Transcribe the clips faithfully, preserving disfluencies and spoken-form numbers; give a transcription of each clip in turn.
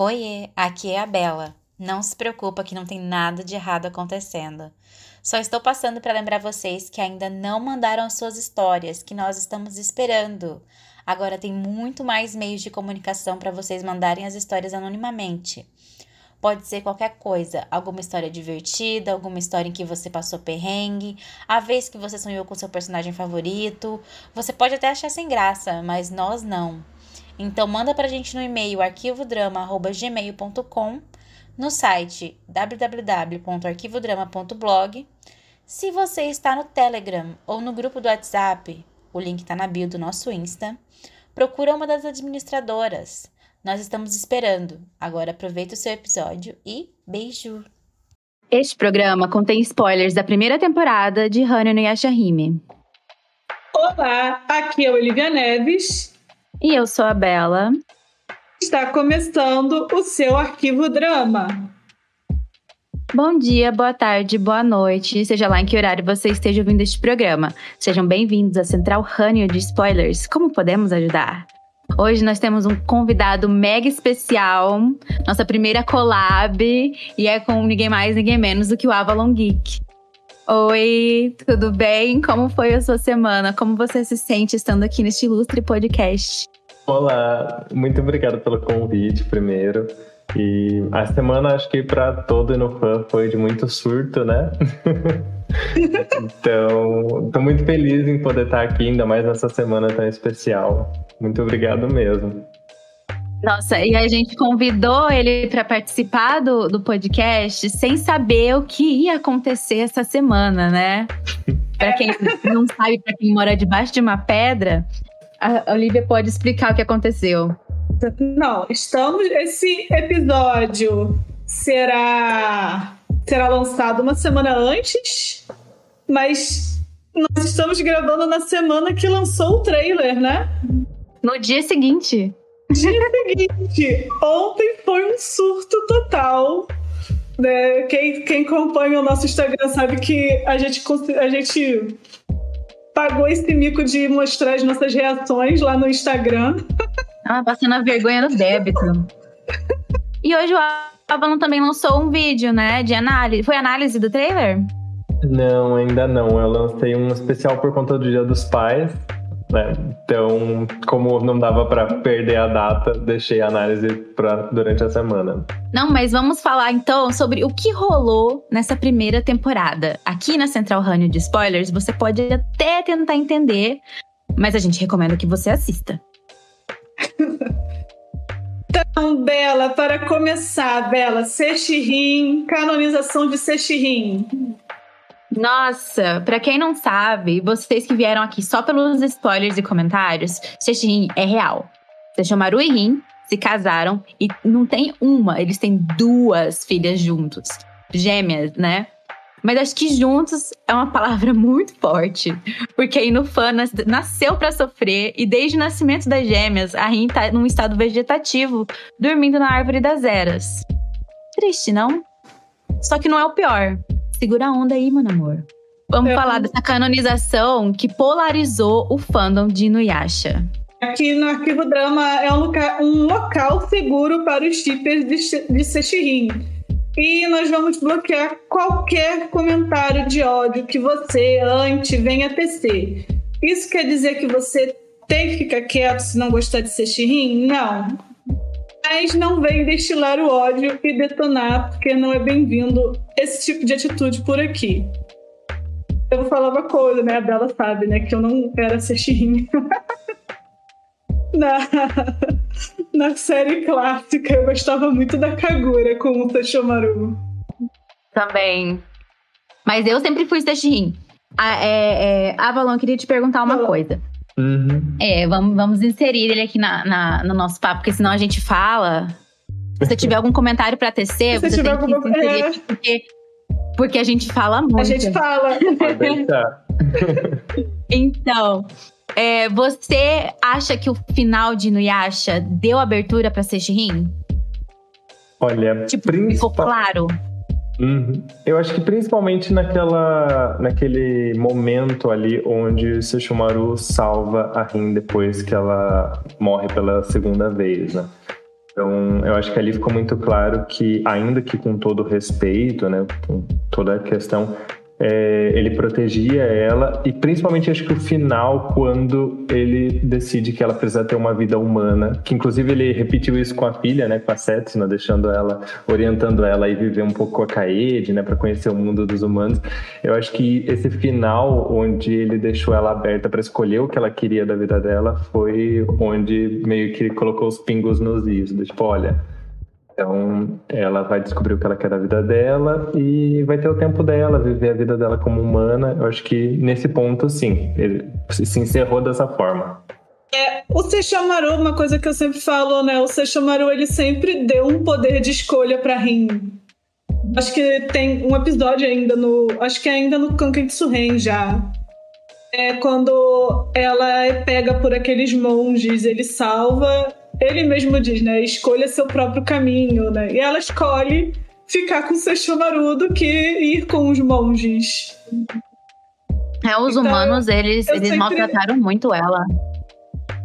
Oiê, aqui é a Bela. Não se preocupa que não tem nada de errado acontecendo. Só estou passando para lembrar vocês que ainda não mandaram as suas histórias, que nós estamos esperando. Agora tem muito mais meios de comunicação para vocês mandarem as histórias anonimamente. Pode ser qualquer coisa, alguma história divertida, alguma história em que você passou perrengue, a vez que você sonhou com seu personagem favorito. Você pode até achar sem graça, mas nós não. Então, manda pra gente no e-mail arquivodrama arroba gmail ponto com, no site w w w ponto arquivodrama ponto blog. Se você está no Telegram ou no grupo do WhatsApp, o link tá na bio do nosso Insta, procura uma das administradoras. Nós estamos esperando. Agora aproveita o seu episódio e beijo! Este programa contém spoilers da primeira temporada de Hanyu no Yashahime. Olá, aqui é a Olivia Neves. E eu sou a Bela. Está começando o seu Arquivo Drama. Bom dia, boa tarde, boa noite, seja lá em que horário você esteja ouvindo este programa. Sejam bem-vindos à Central Hanyu de Spoilers. Como podemos ajudar? Hoje nós temos um convidado mega especial, nossa primeira collab, e é com ninguém mais, ninguém menos do que o Avalon Geek. Oi, tudo bem? Como foi a sua semana? Como você se sente estando aqui neste ilustre podcast? Olá, muito obrigado pelo convite primeiro. E a semana, acho que para todo Inofan foi de muito surto, né? Então, estou muito feliz em poder estar aqui, ainda mais nessa semana tão especial. Muito obrigado mesmo. Nossa, e a gente convidou ele para participar do, do podcast sem saber o que ia acontecer essa semana, né? Para quem não sabe, para quem mora debaixo de uma pedra, a Olivia pode explicar o que aconteceu. Não, estamos... Esse episódio será, será lançado uma semana antes, mas nós estamos gravando na semana que lançou o trailer, né? No dia seguinte. Dia seguinte, ontem foi um surto total, né? Quem, quem acompanha o nosso Instagram sabe que a gente, a gente pagou esse mico de mostrar as nossas reações lá no Instagram. Ah, passando a vergonha no débito. E hoje o Avalon também lançou um vídeo, né, de análise. Foi análise do trailer? Não, ainda não. Eu lancei um especial por conta do Dia dos Pais. Né? Então, como não dava pra perder a data, deixei a análise pra, durante a semana. Não, mas vamos falar então sobre o que rolou nessa primeira temporada. Aqui na Central Hanyu de Spoilers, você pode até tentar entender, mas a gente recomenda que você assista. Então, Bela, para começar, Bela, Seichirin, canonização de Seichirin. Nossa, pra quem não sabe, vocês que vieram aqui só pelos spoilers e comentários, Seichirin é real. Sesshomaru e Rin se casaram e não tem uma, eles têm duas filhas juntos. Gêmeas, né? Mas acho que juntos é uma palavra muito forte. Porque Inufã nasceu pra sofrer e desde o nascimento das gêmeas, a Rin tá num estado vegetativo, dormindo na Árvore das Eras. Triste, não? Só que não é o pior. Segura a onda aí, meu amor. Vamos Eu... falar dessa canonização que polarizou o fandom de Inuyasha. Aqui no Arquivo Drama é um local, um local seguro para os shippers de, de Seichirin. E nós vamos bloquear qualquer comentário de ódio que você, antes, venha tecer. Isso quer dizer que você tem que ficar quieto se não gostar de Seichirin? Não. Mas não vem destilar o ódio e detonar, porque não é bem-vindo esse tipo de atitude por aqui. Eu vou falar uma coisa, né? A Bela sabe, né? Que eu não era Seichirin. na, na série clássica, eu gostava muito da Kagura com o Sesshomaru. Também. Mas eu sempre fui Seichirin. A, é, é, Avalon, queria te perguntar uma Olá. coisa. Uhum. É, vamos, vamos inserir ele aqui na, na, no nosso papo, porque senão a gente fala. Se você tiver algum comentário pra tecer, se você tiver tem algum... que inserir aqui, porque, porque a gente fala muito. A gente fala. Então, é, você acha que o final de Inuyasha deu abertura pra Seichirin? Olha, tipo, principal... ficou claro? Uhum. Eu acho que principalmente naquela, naquele momento ali onde o Sesshomaru salva a Rin depois que ela morre pela segunda vez, né? Então, eu acho que ali ficou muito claro que, ainda que com todo respeito, né, com toda a questão, é, ele protegia ela, e principalmente acho que o final, quando ele decide que ela precisa ter uma vida humana, que inclusive ele repetiu isso com a filha, né, com a Setna, deixando ela, orientando ela e viver um pouco com a Kaede, né, para conhecer o mundo dos humanos. Eu acho que esse final, onde ele deixou ela aberta para escolher o que ela queria da vida dela, foi onde meio que colocou os pingos nos is, tipo, olha... Então, ela vai descobrir o que ela quer da vida dela e vai ter o tempo dela, viver a vida dela como humana. Eu acho que nesse ponto, sim, ele se encerrou dessa forma. É, o Sesshomaru, uma coisa que eu sempre falo, né? O Sesshomaru, ele sempre deu um poder de escolha pra Rin. Acho que tem um episódio ainda no... Acho que é ainda no Kanketsu Ren já. É quando ela é pega por aqueles monges, ele salva... Ele mesmo diz, né? Escolha seu próprio caminho, né? E ela escolhe ficar com o Sesshomaru do que ir com os monges. É, os então, humanos, eles, eles sempre... maltrataram muito ela.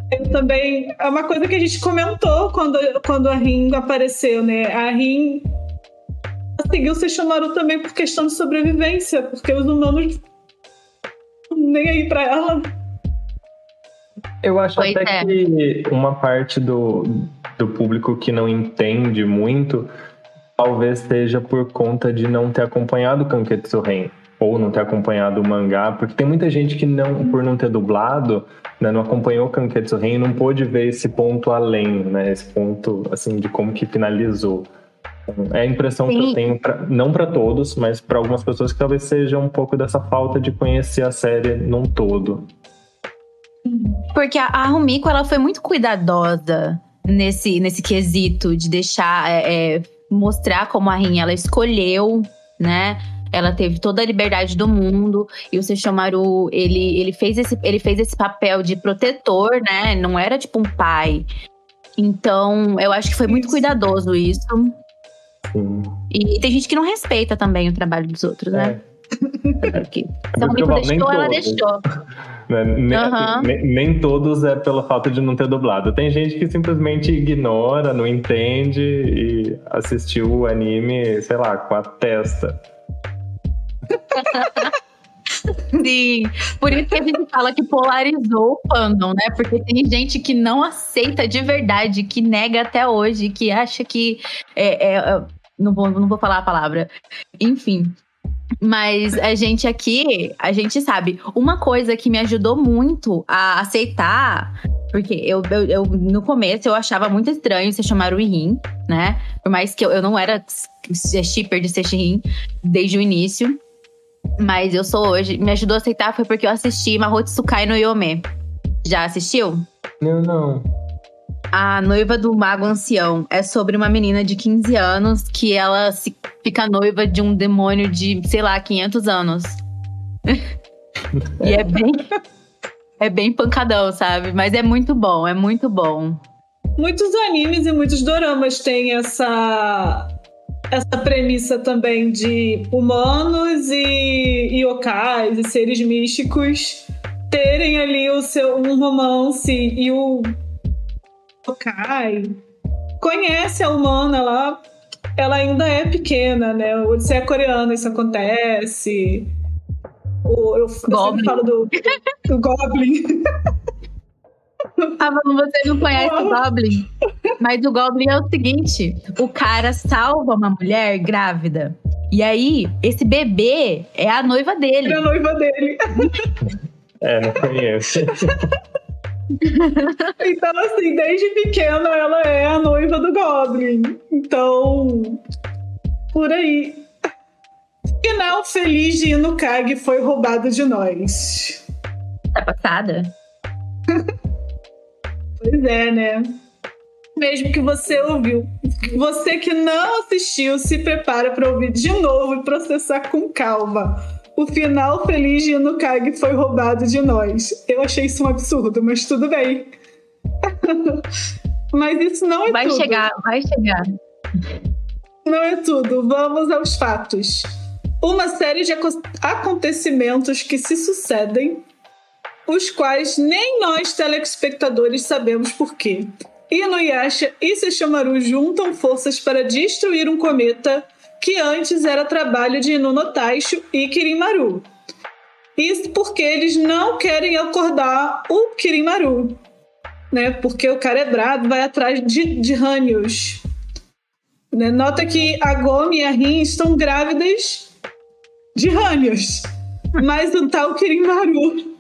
Eu também... É uma coisa que a gente comentou quando, quando a Rin apareceu, né? A Rin seguiu o Sesshomaru também por questão de sobrevivência, porque os humanos nem aí pra ela... Eu acho pois até é. que uma parte do, do público que não entende muito, talvez seja por conta de não ter acompanhado o Kanketsu Ren, ou não ter acompanhado o mangá, porque tem muita gente que não, por não ter dublado, né, não acompanhou o Kanketsu Ren e não pôde ver esse ponto além, né, esse ponto assim, de como que finalizou. É a impressão Sim. que eu tenho, pra, não para todos, mas para algumas pessoas, que talvez seja um pouco dessa falta de conhecer a série num todo. Porque a Rumiko, ela foi muito cuidadosa nesse, nesse quesito de deixar, é, é, mostrar como a Rin, ela escolheu, né? Ela teve toda a liberdade do mundo, e o Sesshomaru, ele, ele, fez esse, ele fez esse papel de protetor, né? Não era tipo um pai. Então, eu acho que foi muito cuidadoso isso. Sim. E tem gente que não respeita também o trabalho dos outros, é. né? Porque se a Rumiko deixou, ela deixou. Nem, uhum. nem, nem todos é pela falta de não ter dublado. Tem gente que simplesmente ignora, não entende e assistiu o anime, sei lá, com a testa. Sim, por isso que a gente fala que polarizou o fandom, né? Porque tem gente que não aceita de verdade, que nega até hoje, que acha que... É, é, não, vou, não vou falar a palavra. Enfim... Mas a gente aqui, a gente sabe, uma coisa que me ajudou muito a aceitar, porque eu, eu, eu no começo eu achava muito estranho se chamar o Rin, né? Por mais que eu, eu não era shipper de Sesshin desde o início, mas eu sou hoje. Me ajudou a aceitar foi porque eu assisti Mahotsukai no Yome. Já assistiu? Não, não. A Noiva do Mago Ancião é sobre uma menina de quinze anos que ela se fica noiva de um demônio de, sei lá, quinhentos anos. E é bem, é bem pancadão, sabe? Mas é muito bom, é muito bom. Muitos animes e muitos doramas têm essa, essa premissa também de humanos e yokais e seres místicos terem ali o seu, um romance e o... Kai conhece a humana, ela, ela ainda é pequena, né? O Odisseia coreana, isso acontece. O, eu eu sempre falo do, do, do Goblin. Ah, você não conhece o Goblin? Mas o Goblin é o seguinte: o cara salva uma mulher grávida, e aí esse bebê é a noiva dele. É a noiva dele. É, não conheço. Então, assim, desde pequena ela é a noiva do Goblin. Então, por aí. Final feliz de Inukage foi roubado de nós. Tá passada? Pois é, né? Mesmo que você ouviu. Você que não assistiu, se prepara pra ouvir de novo e processar com calma. O final feliz de Inukage foi roubado de nós. Eu achei isso um absurdo, mas tudo bem. Mas isso não é vai tudo. Vai chegar, vai chegar. Não é tudo. Vamos aos fatos. Uma série de acontecimentos que se sucedem, os quais nem nós telespectadores sabemos por quê. Inuyasha e Sesshomaru juntam forças para destruir um cometa que antes era trabalho de Inu no Taisho e Kirinmaru. Isso porque eles não querem acordar o Kirinmaru, né? Porque o cara é brabo, vai atrás de, de Hanyus. Né? Nota que a Gomi e a Rin estão grávidas de Hanyus, mas o tal Kirinmaru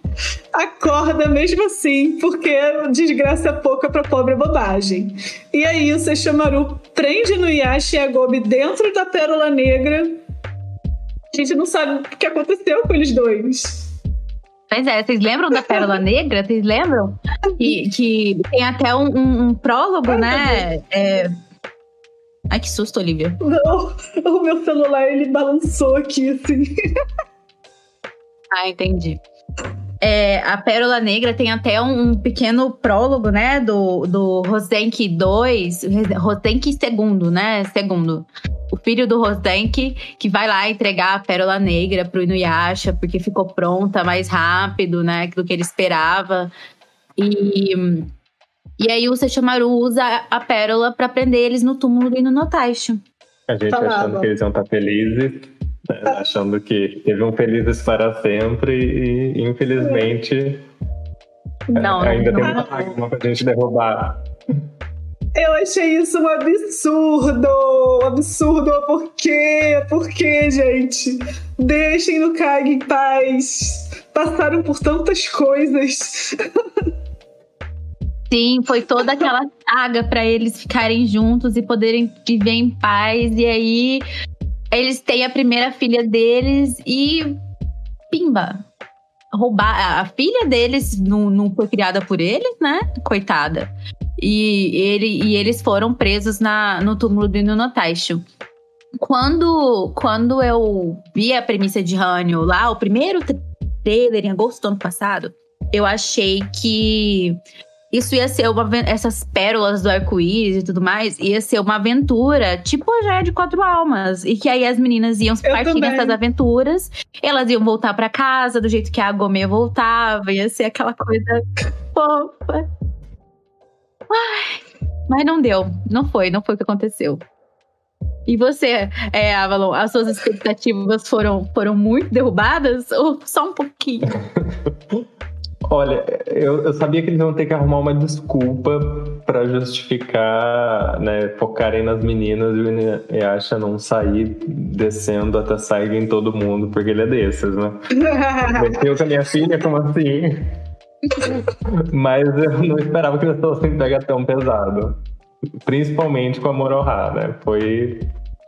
acorda mesmo assim, porque desgraça pouca para pobre bobagem. E aí o Sesshomaru prende Inuyasha e a Gomi dentro da Pérola Negra. A gente não sabe o que aconteceu com eles dois. Pois é, vocês lembram da Pérola Negra? Vocês lembram? Que, que tem até um, um, um prólogo, ai, né? É... Ai, que susto, Olivia. Não, o meu celular, ele balançou aqui, assim. Ah, entendi. É, a Pérola Negra tem até um, um pequeno prólogo, né, do, do Rosenki segundo, Rosenki segundo, né, segundo, o filho do Rosenki, que vai lá entregar a Pérola Negra pro Inuyasha, porque ficou pronta mais rápido, né, do que ele esperava, e, e aí o Sesshomaru usa a Pérola pra prender eles no túmulo do Inu no Taisho. A gente Falava. achando que eles iam estar felizes, achando que teve um felizes para sempre e, infelizmente, não, ainda não, tem uma lágrima pra gente derrubar. Eu achei isso um absurdo, um absurdo, por quê? Por quê, gente? Deixem o Kage em paz, passaram por tantas coisas. Sim, foi toda aquela saga para eles ficarem juntos e poderem viver em paz, e aí... Eles têm a primeira filha deles e... Pimba! Roubar... A filha deles não, não foi criada por eles, né? Coitada. E, ele, e eles foram presos na, no túmulo do Inu no Taisho. Quando, quando eu vi a premissa de Hanyu lá, o primeiro trailer, em agosto do ano passado, eu achei que... Isso ia ser uma... Essas pérolas do arco-íris e tudo mais, ia ser uma aventura, tipo a Joia de Quatro Almas. E que aí as meninas iam eu partir também. Dessas aventuras, elas iam voltar pra casa do jeito que a Gomeia voltava, ia ser aquela coisa fofa. Ai, mas não deu, não foi, não foi o que aconteceu. E você, é, Avalon, as suas expectativas foram, foram muito derrubadas ou só um pouquinho? Olha, eu, eu sabia que eles iam ter que arrumar uma desculpa pra justificar, né, focarem nas meninas e o Inuyasha não sair descendo até sair em todo mundo, porque ele é desses, né? Meteu com a minha filha, como assim? Mas eu não esperava que eles fossem pegar tão pesado. Principalmente com a Moroha, né? Foi...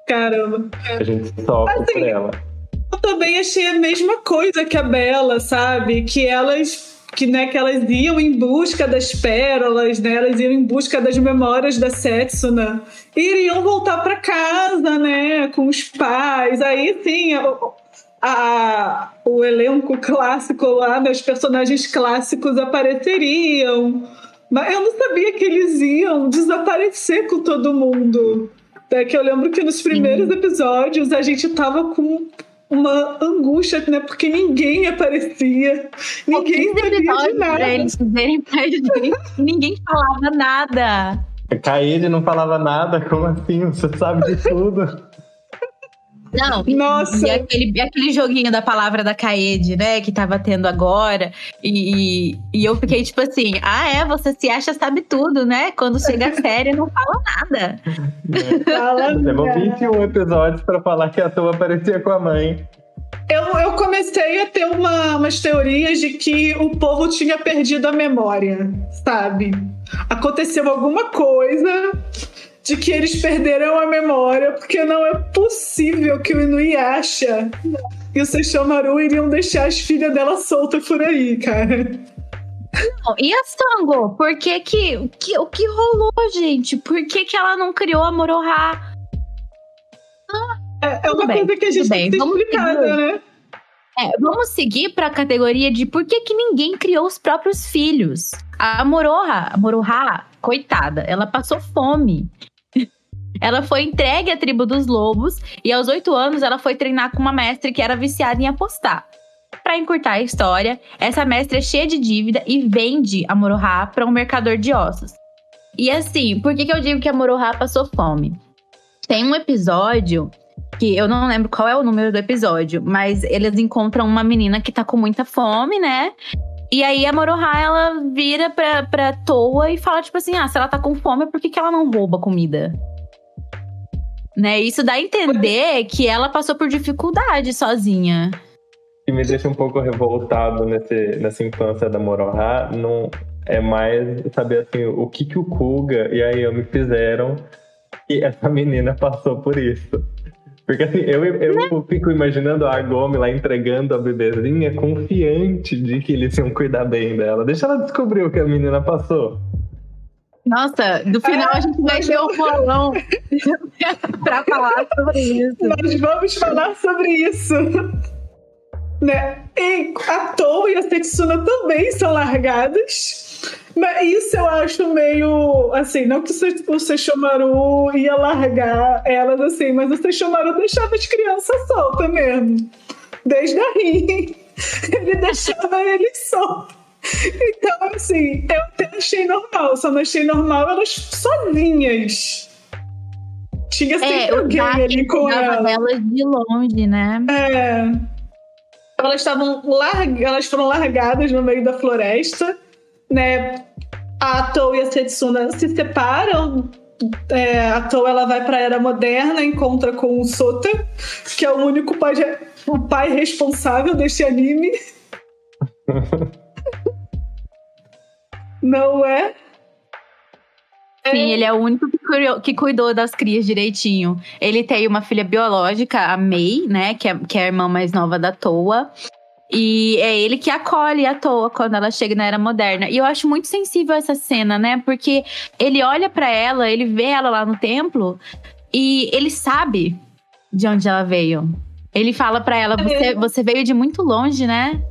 Caramba. A gente sofre assim... por ela. Eu também achei a mesma coisa que a Bella, sabe? Que elas, que, né, que elas iam em busca das pérolas, né? Elas iam em busca das memórias da Setsuna. E iriam voltar para casa, né? Com os pais. Aí, sim, a, a, o elenco clássico lá, né? Os personagens clássicos apareceriam. Mas eu não sabia que eles iam desaparecer com todo mundo. É que eu lembro que nos primeiros sim. episódios a gente tava com... uma angústia, né? Porque ninguém aparecia, ninguém sabia de nada. Eles dizerem pra gente, ninguém falava nada. Kaede não falava nada, como assim? Você sabe de tudo. Não, nossa. E, e aquele, aquele joguinho da palavra da Kaede, né? Que tava tendo agora. E, e, e eu fiquei tipo assim: ah, é? Você se acha, sabe tudo, né? Quando chega a série, não fala nada. Levou vinte e um episódios pra falar que a Toa parecia com a mãe. Eu, eu comecei a ter uma, umas teorias de que o povo tinha perdido a memória, sabe? Aconteceu alguma coisa. De que eles perderam a memória, porque não é possível que o Inuyasha e o Sesshomaru iriam deixar as filhas dela soltas por aí, cara. Não, e a Sango? Por que que, que... O que rolou, gente? Por que que ela não criou a Moroha? Ah, é é uma bem, coisa que a gente tem que ter explicado, né? É, vamos seguir para a categoria de por que que ninguém criou os próprios filhos. A Moroha, a Moroha, coitada, ela passou fome. Ela foi entregue à tribo dos lobos e aos oito anos ela foi treinar com uma mestre que era viciada em apostar. Para encurtar a história, essa mestre é cheia de dívida e vende a Moroha para um mercador de ossos. E assim, por que que eu digo que a Morohá passou fome? Tem um episódio, que eu não lembro qual é o número do episódio, mas eles encontram uma menina que tá com muita fome, né? E aí a Morohá, ela vira pra, pra Toa e fala, tipo assim, ah, se ela tá com fome, por que que ela não rouba comida? Né? Isso dá a entender que ela passou por dificuldade sozinha. E me deixa um pouco revoltado nesse, nessa infância da Morohá, não é mais saber assim, o que que o Kuga e a Yami fizeram e essa menina passou por isso. Porque assim, eu, eu né? fico imaginando a Gomi lá entregando a bebezinha confiante de que eles iam cuidar bem dela. Deixa ela descobrir o que a menina passou. Nossa, no final ah, a gente vai ter um bolão pra falar sobre isso. Nós vamos falar sobre isso. Né? E a Toa e a Setsuna também são largadas, mas isso eu acho meio assim, não que o Sesshomaru ia largar elas assim, mas o Sesshomaru deixava as crianças soltas mesmo, desde a Rin ele deixava eles soltos, então assim, eu até achei normal, só não achei normal elas sozinhas. Tinha sempre é, alguém ali com elas. Elas de longe, né? É. Elas, estavam larg... Elas foram largadas no meio da floresta, né? A Toa e a Setsuna se separam. É, a Toa, ela vai para a Era Moderna, encontra com o Sota, que é o único pai, o pai responsável deste anime. Não é? Sim, ele é o único que cuidou, que cuidou das crias direitinho. Ele tem uma filha biológica, a Mei, né? Que é, que é a irmã mais nova da Toa. E é ele que acolhe a Toa quando ela chega na Era Moderna. E eu acho muito sensível essa cena, né? Porque ele olha pra ela, ele vê ela lá no templo e ele sabe de onde ela veio. Ele fala pra ela, você, você veio de muito longe, né?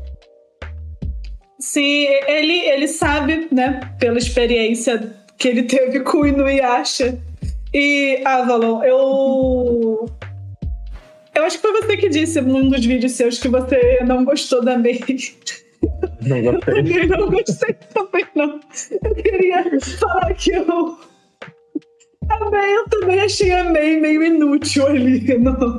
Sim, ele, ele sabe, né? Pela experiência que ele teve com o Inuyasha e Avalon. Eu eu acho que foi você que disse num dos vídeos seus que você não gostou da Mei. Não gostei. Eu não gostei também, não. Eu queria falar que eu... A Mei, eu também achei a Mei meio inútil ali. Não.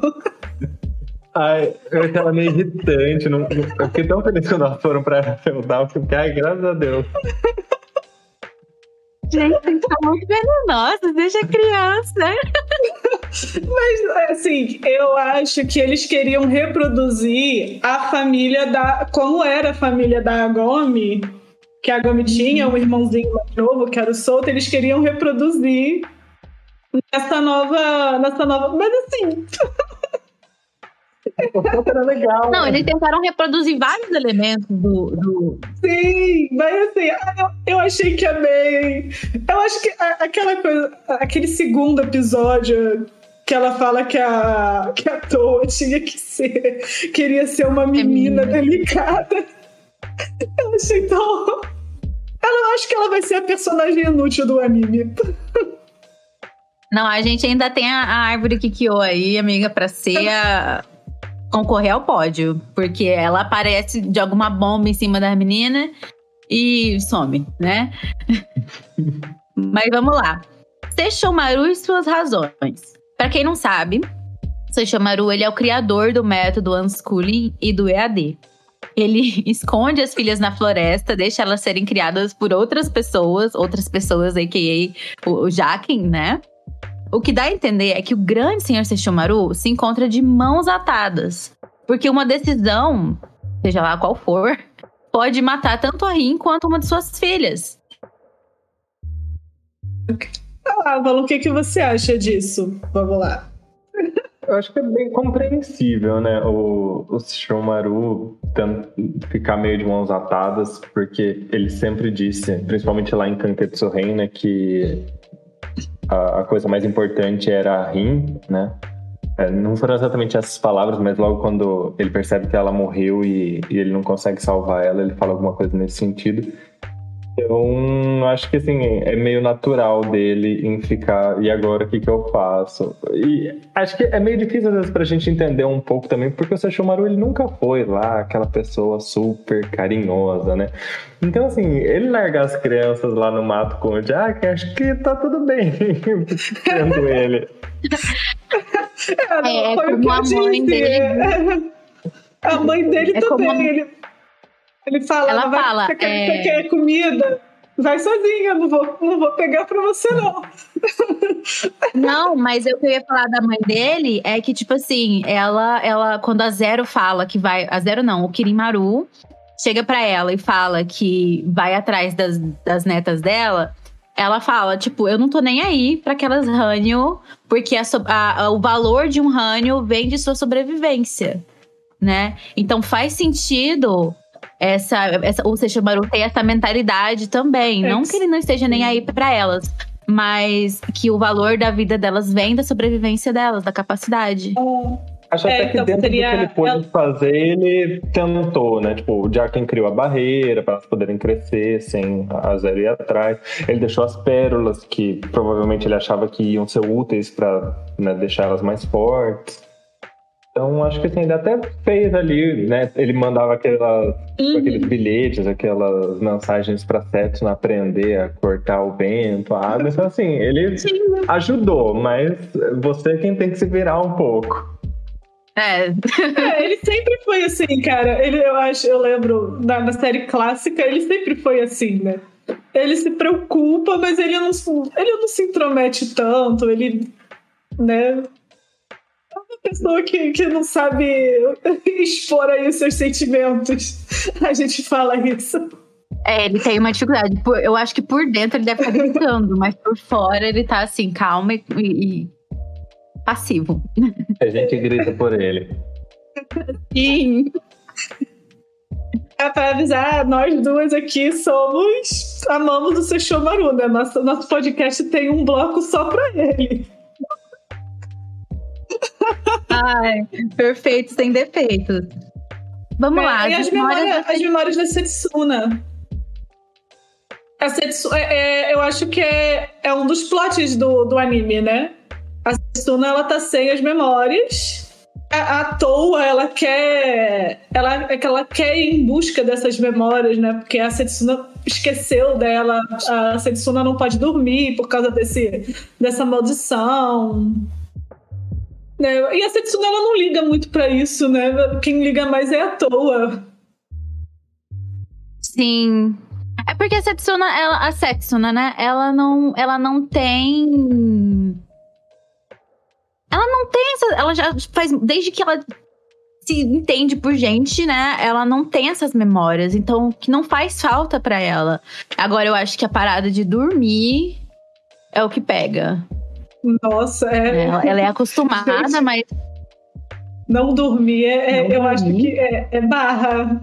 Ai, eu achei ela meio irritante. Não... Eu fiquei tão feliz quando elas foram pra feudal, porque, ai, graças a Deus. Gente, tem que falar muito bem no nosso, deixa a criança. Mas, assim, eu acho que eles queriam reproduzir a família da... Como era a família da Gomi, que a Gomi tinha um irmãozinho mais novo, que era o Sota, eles queriam reproduzir nessa nova... Nessa nova... Mas, assim... Era legal. Não, eles tentaram reproduzir vários elementos do... do... Sim, mas assim, eu, eu achei que amei. Eu acho que aquela coisa, aquele segundo episódio que ela fala que a, que a Toa tinha que ser, queria ser uma menina é delicada. Eu achei tão... Ela, eu acho que ela vai ser a personagem inútil do anime. Não, a gente ainda tem a, a árvore Kikyo aí, amiga, pra ser a... concorrer ao pódio, porque ela aparece, joga uma bomba em cima da menina e some, né? Mas vamos lá. Sesshomaru e suas razões. Pra quem não sabe, Sesshomaru, ele é o criador do método unschooling e do E A D. Ele esconde as filhas na floresta, deixa elas serem criadas por outras pessoas, outras pessoas, a k a o Jaken, né? O que dá a entender é que o grande senhor Sesshomaru se encontra de mãos atadas. Porque uma decisão, seja lá qual for, pode matar tanto a Rin quanto uma de suas filhas. Ah, Valon, o que, que você acha disso? Vamos lá. Eu acho que é bem compreensível, né? O, o Sesshomaru ficar meio de mãos atadas, porque ele sempre disse, principalmente lá em Kanketsu Ren, né, que... a coisa mais importante era a Rin, né? Não foram exatamente essas palavras, mas logo quando ele percebe que ela morreu e, e ele não consegue salvar ela, ele fala alguma coisa nesse sentido. Então, acho que assim, é meio natural dele em ficar, e agora o que que eu faço? E acho que é meio difícil às vezes pra gente entender um pouco também, porque o Sesshomaru, ele nunca foi lá aquela pessoa super carinhosa, né? Então assim, ele largar as crianças lá no mato com o Jack, acho que tá tudo bem sendo ele. É, é como a mãe dele. A mãe dele é também, como... ele... Ele fala, ela vai, fala, você quer, é... você quer comida? Vai sozinha, não vou, não vou pegar pra você, não. Não, mas eu queria falar da mãe dele, é que, tipo assim, ela, ela quando a Zero fala que vai... A Zero não, o Kirinmaru chega pra ela e fala que vai atrás das, das netas dela, ela fala, tipo, eu não tô nem aí pra aquelas ranho, porque a, a, a, o valor de um ranho vem de sua sobrevivência, né? Então faz sentido... Essa, essa, ou seja, o Sesshomaru tem essa mentalidade também, é. Não que ele não esteja nem aí pra elas, mas que o valor da vida delas vem da sobrevivência delas, da capacidade. Acho é, até que então dentro seria... do que ele pôde ela... fazer, ele tentou, né? Tipo, o Jacken criou a barreira pra elas poderem crescer sem a Zero ir atrás. Ele deixou as pérolas que provavelmente ele achava que iam ser úteis pra, né, deixar elas mais fortes. Então, acho que assim, ele até fez ali, né? Ele mandava aquelas, uhum. aqueles bilhetes, aquelas mensagens para Setsuna aprender a cortar o vento, a água. Então, assim, ele Sim. ajudou, mas você é quem tem que se virar um pouco. É. é, ele sempre foi assim, cara. Ele, eu acho, eu lembro, na, na série clássica, ele sempre foi assim, né? Ele se preocupa, mas ele não, ele não se intromete tanto, ele, né... pessoa que, que não sabe expor aí os seus sentimentos. A gente fala isso. É, ele tem uma dificuldade. Eu acho que por dentro ele deve estar gritando, mas por fora ele tá assim, calmo e, e passivo. A gente grita por ele. Sim. É pra avisar, nós duas aqui somos... Amamos o Sesshomaru, né? Nosso, nosso podcast tem um bloco só pra ele. Ai, perfeito, sem defeitos. Vamos é, lá. E as, as memórias, memórias da... as memórias da Setsuna. A Setsuna é, é, eu acho que é, é um dos plots do, do anime, né? A Setsuna, ela tá sem as memórias. À, à toa, ela quer... Ela, ela quer ir em busca dessas memórias, né? Porque a Setsuna esqueceu dela. A Setsuna não pode dormir por causa desse, dessa maldição... E a Setsuna, ela não liga muito pra isso, né? Quem liga mais é a Toa. Sim. É porque a Setsuna, ela, a Setsuna, né? Ela não, ela não tem... Ela não tem essa... Ela já faz... Desde que ela se entende por gente, né? Ela não tem essas memórias. Então, que não faz falta pra ela. Agora, eu acho que a parada de dormir é o que pega. Nossa, é... Ela, ela é acostumada, gente, mas... Não dormir, é, não eu dormir. Acho que é, é barra.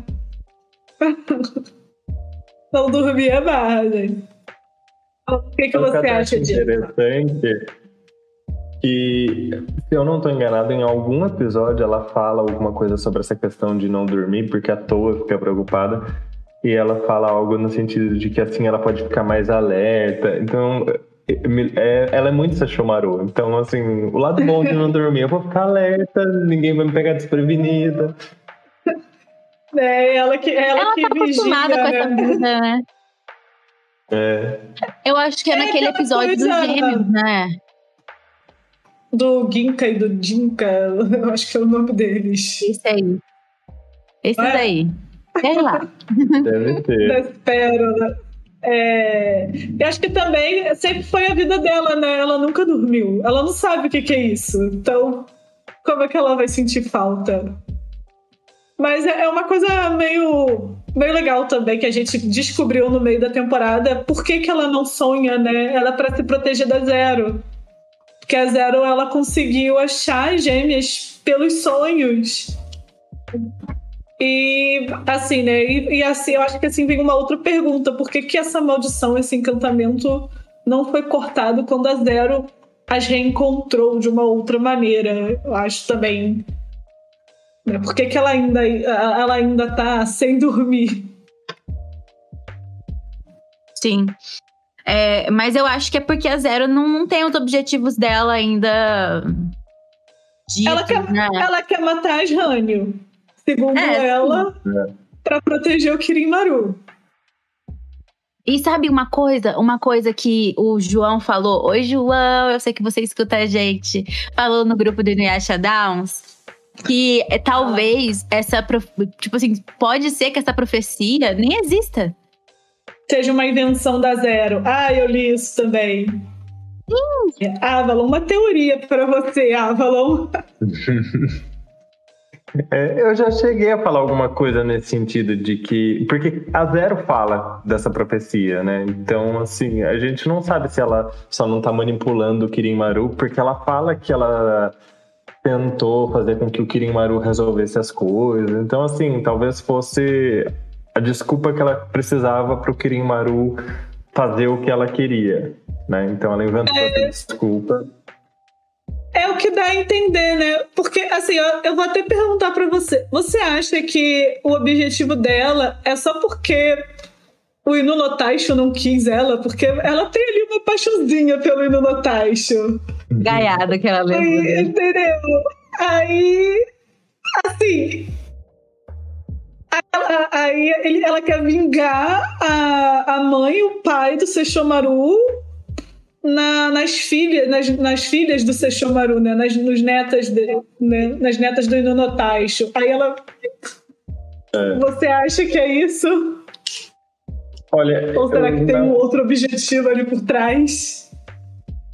Não dormir é barra, gente. O que, que você acha disso? Interessante que, se eu não tô enganado, em algum episódio ela fala alguma coisa sobre essa questão de não dormir, porque à toa fica preocupada. E ela fala algo no sentido de que, assim, ela pode ficar mais alerta. Então... É, ela é muito Sesshomaru, então assim, o lado bom de não dormir, eu vou ficar alerta, ninguém vai me pegar desprevenida. É, ela que ela, ela que tá vigia, acostumada, né? Com essa vida, né? É. Eu acho que é, é naquele episódio dos gêmeos, né? Do Ginka e do Jinka, eu acho que é o nome deles. Esse aí. Esse é. Daí. Sei lá. Deve ter. Das pérolas. É, eu acho que também sempre foi a vida dela, né? Ela nunca dormiu. Ela não sabe o que, que é isso. Então, como é que ela vai sentir falta? Mas é uma coisa meio, meio legal também, que a gente descobriu no meio da temporada. Por que, que ela não sonha, né? Ela é pra se proteger da Zero. Porque a Zero, ela conseguiu achar as gêmeas pelos sonhos. E assim, né? E, e assim, eu acho que assim vem uma outra pergunta: por que que essa maldição, esse encantamento não foi cortado quando a Zero as reencontrou de uma outra maneira? Eu acho também, né? Por que que ela ainda, ela ainda tá sem dormir? Sim. É, mas eu acho que é porque a Zero não, não tem os objetivos dela ainda ditos, ela, quer, né? Ela quer matar a Jânio, segundo é, ela, sim. Pra proteger o Kirinmaru. E sabe uma coisa? Uma coisa que o João falou. Oi, João, eu sei que você escuta a gente. Falou no grupo do Inuyasha Downs. Que é, talvez essa... Prof... Tipo assim, pode ser que essa profecia nem exista. Seja uma invenção da Zero. Ah, eu li isso também. Hum. Avalon, uma teoria pra você, Avalon. É, eu já cheguei a falar alguma coisa nesse sentido de que... Porque a Zero fala dessa profecia, né? Então, assim, a gente não sabe se ela só não tá manipulando o Kirinmaru, porque ela fala que ela tentou fazer com que o Kirinmaru resolvesse as coisas. Então, assim, talvez fosse a desculpa que ela precisava pro Kirinmaru fazer o que ela queria, né? Então, ela inventou é... essa desculpa. É o que dá a entender, né? Porque, assim, eu, eu vou até perguntar pra você. Você acha que o objetivo dela é só porque o Inu no Taisho não quis ela? Porque ela tem ali uma paixãozinha pelo Inu no Taisho. Gaiada que ela lembra. Aí, entendeu? Aí, assim... Ela, aí ele, ela quer vingar a, a mãe e o pai do Sesshomaru... Na, nas, filha, nas, nas filhas do Sesshomaru, né? Nas, nos netas de, né? Nas netas do Inu no Taisho. Aí ela... É. Você acha que é isso? Olha, ou será que não... tem um outro objetivo ali por trás?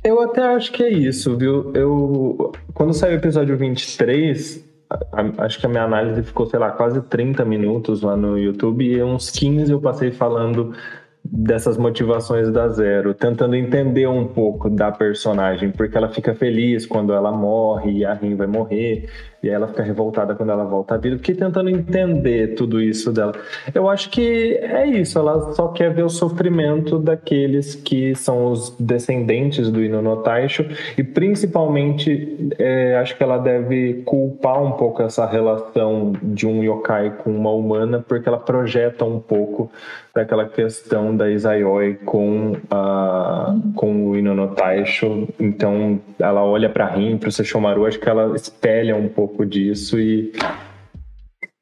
Eu até acho que é isso, viu? Eu... Quando saiu o episódio vinte e três, a, acho que a minha análise ficou, sei lá, quase trinta minutos lá no YouTube, e uns quinze eu passei falando... dessas motivações da Zero, tentando entender um pouco da personagem, porque ela fica feliz quando ela morre e a Rin vai morrer, e aí ela fica revoltada quando ela volta à vida, porque tentando entender tudo isso dela. Eu acho que é isso, ela só quer ver o sofrimento daqueles que são os descendentes do Inu no Taisho, e principalmente é, acho que ela deve culpar um pouco essa relação de um yokai com uma humana, porque ela projeta um pouco daquela questão da Izayoi com, a, com o Inu no Taisho. Então ela olha pra Rin, pro Sesshomaru, acho que ela espelha um pouco disso e,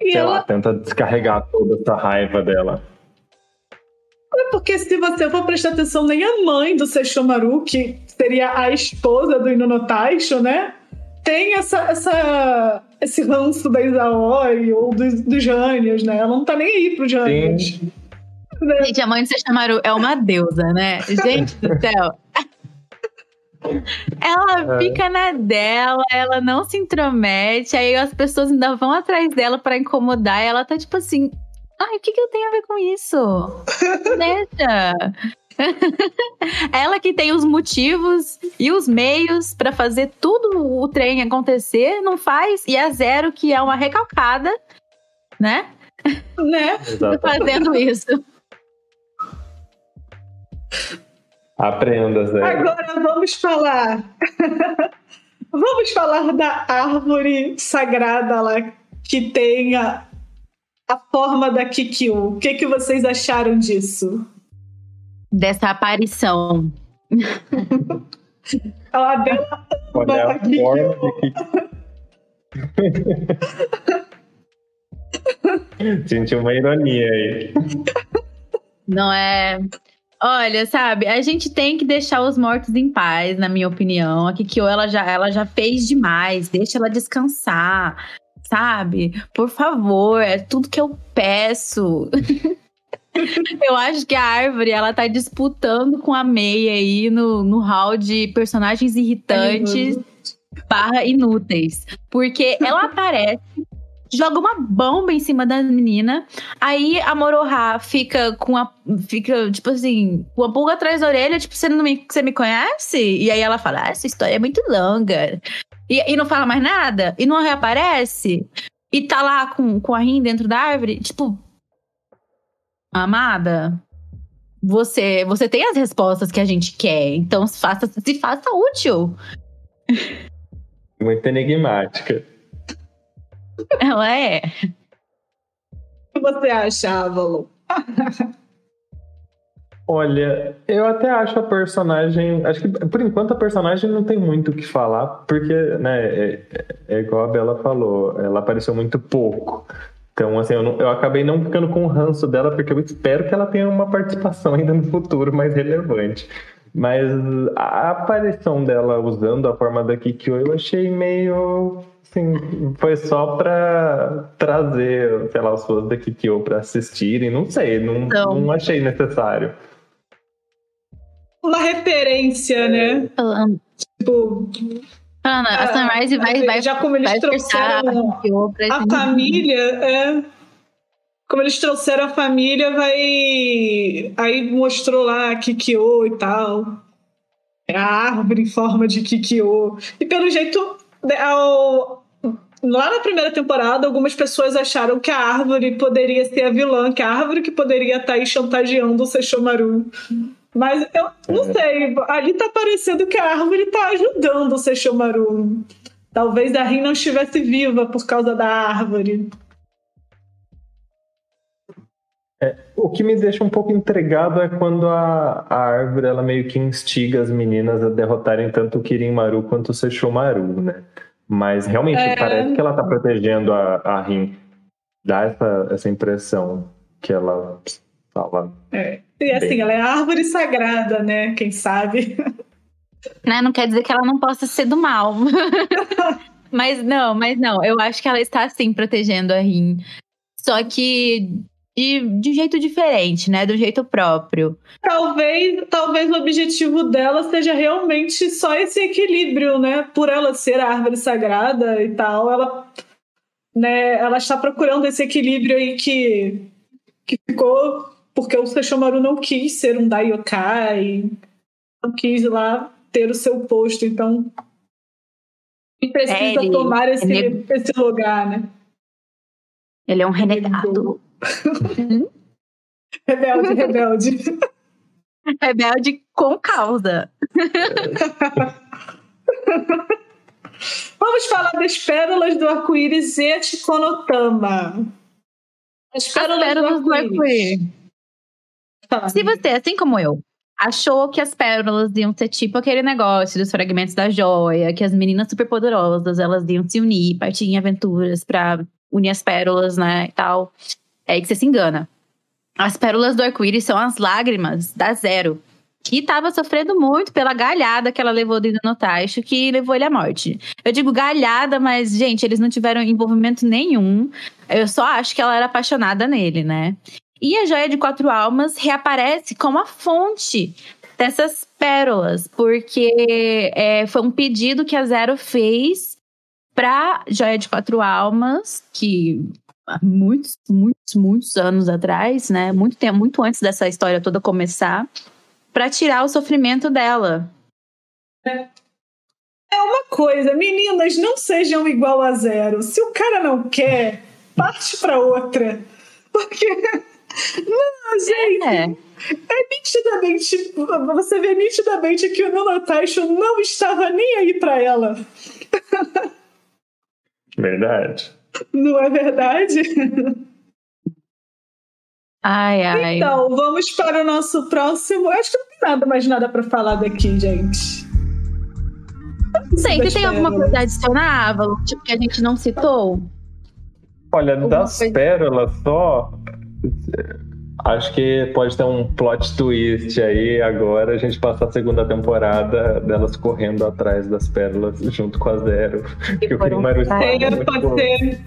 e sei ela... lá, tenta descarregar toda essa raiva dela. É porque se você for prestar atenção, nem a mãe do Sesshomaru, que seria a esposa do Inu no Taisho, né? Tem essa, essa, esse ranço da Izayoi ou dos, dos Jânios, né? Ela não tá nem aí pros Jânios. Gente, a mãe do Sesshomaru é uma deusa, né? Gente do céu. Ela fica na dela, ela não se intromete, aí as pessoas ainda vão atrás dela pra incomodar, e ela tá tipo assim, ai, o que que eu tenho a ver com isso? Deixa. Ela que tem os motivos e os meios pra fazer tudo o trem acontecer, não faz, e a Zero, que é uma recalcada, né? Né? Fazendo isso. Aprenda, Zé. Agora vamos falar. Vamos falar da árvore sagrada lá que tem a, a forma da Kikyu. O que, que vocês acharam disso? Dessa aparição. Ela deu a Kikyu. Gente, uma ironia aí. Não é... Olha, sabe, a gente tem que deixar os mortos em paz, na minha opinião. A Kikyo, ela já, ela já fez demais, deixa ela descansar, sabe? Por favor, é tudo que eu peço. Eu acho que a árvore, ela tá disputando com a Mei aí no, no hall de personagens irritantes uhum. barra inúteis. Porque ela aparece... Joga uma bomba em cima da menina. Aí a Moroha fica com a... Fica, tipo assim... Com a pulga atrás da orelha. Tipo, você não me, você me conhece? E aí ela fala... Ah, essa história é muito longa. E, e não fala mais nada. E não reaparece. E tá lá com, com a Rin dentro da árvore. Tipo... Amada... Você, você tem as respostas que a gente quer. Então se faça, se faça útil. Muito enigmática. Ela é. O que você acha, Avalon? Olha, eu até acho a personagem... Acho que, por enquanto, a personagem não tem muito o que falar, porque, né, é, é igual a Bela falou, ela apareceu muito pouco. Então, assim, eu, não, eu acabei não ficando com o ranço dela, porque eu espero que ela tenha uma participação ainda no futuro mais relevante. Mas a aparição dela usando a forma da Kikyo, eu achei meio... Assim, foi só pra trazer, sei lá, os fãs da Kikyo pra assistirem, não sei, não, não. não achei necessário. Uma referência, né? Falando. Tipo, ah, não, a, a Sunrise vai, vai. Já como eles trouxeram a, a família, é. Como eles trouxeram a família, vai. Aí mostrou lá a Kikyo e tal. A árvore em forma de Kikyo. E pelo jeito, ao... lá na primeira temporada, algumas pessoas acharam que a árvore poderia ser a vilã, que a árvore que poderia estar aí chantageando o Sesshomaru. Mas eu não sei, ali tá parecendo que a árvore tá ajudando o Sesshomaru. Talvez a Rin não estivesse viva por causa da árvore. É, o que me deixa um pouco intrigado é quando a, a árvore, ela meio que instiga as meninas a derrotarem tanto o Kirinmaru quanto o Sesshomaru, né? Mas realmente é... parece que ela tá protegendo a, a Rin. Dá essa, essa impressão que ela... Ela... É. E assim, bem... ela é árvore sagrada, né? Quem sabe? Né? Não quer dizer que ela não possa ser do mal. Mas não, mas não. Eu acho que ela está, sim, protegendo a Rin. Só que de, de um jeito diferente, né? Do jeito próprio. Talvez, talvez o objetivo dela seja realmente só esse equilíbrio, né? Por ela ser a árvore sagrada e tal, ela, né, ela está procurando esse equilíbrio aí que, que ficou... Porque o Sesshomaru não quis ser um Daiokai, não quis lá ter o seu posto, então precisa é, ele, tomar esse, ele... esse lugar, né? Ele é um renegado. Rebelde, rebelde. Rebelde com causa. Vamos falar das pérolas do arco-íris e a Chikonotama. As pérolas, as pérolas do arco-íris. Do arco-íris. Se você, assim como eu, achou que as pérolas iam ser tipo aquele negócio dos fragmentos da joia, que as meninas superpoderosas, elas iam se unir, partir em aventuras pra unir as pérolas, né, e tal, é que você se engana. As pérolas do arco-íris são as lágrimas da Zero, que tava sofrendo muito pela galhada que ela levou do Inonotaicho, que levou ele à morte. Eu digo galhada, mas, gente, eles não tiveram envolvimento nenhum. Eu só acho que ela era apaixonada nele, né? E a Joia de Quatro Almas reaparece como a fonte dessas pérolas, porque é, foi um pedido que a Zero fez para Joia de Quatro Almas, que há muitos, muitos, muitos anos atrás, né? Muito tempo, muito antes dessa história toda começar, para tirar o sofrimento dela. É. É uma coisa, meninas, não sejam igual a Zero. Se o cara não quer, parte para outra. Porque... Não, gente, é, é nitidamente, você vê nitidamente que o Inonotaicho não estava nem aí pra ela. Verdade. Não é verdade? Ai, ai. Então, vamos para o nosso próximo. Eu acho que não tem nada, mais nada pra falar daqui, gente. Não sei, você tem alguma coisa adicionável? Tipo, que a gente não citou? Olha, alguma das coisa... pérolas só... Acho que pode ter um plot twist aí agora, a gente passa a segunda temporada delas correndo atrás das pérolas junto com a Zero. Que o Kirinmaru pode ser.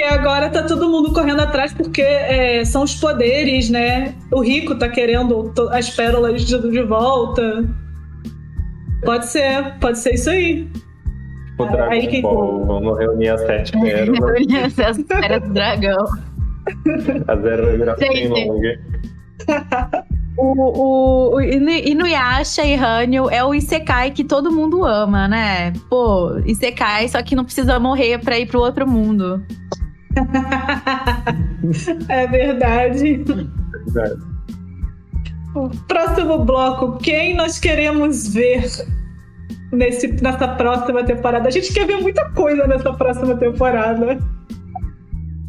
E agora tá todo mundo correndo atrás porque é, são os poderes, né? O Rico tá querendo as pérolas de, de volta. Pode ser, pode ser isso aí. O Dragon aí, que... Ball, vamos reunir as sete pérolas. Reunir as sete pérolas do dragão. A Zero vai virar bem longa. O, o, o Inuyasha e Hanyu é o Isekai que todo mundo ama, né? Pô, Isekai, só que não precisa morrer pra ir pro outro mundo. É verdade. É verdade. O próximo bloco, quem nós queremos ver nesse, nessa próxima temporada? A gente quer ver muita coisa nessa próxima temporada.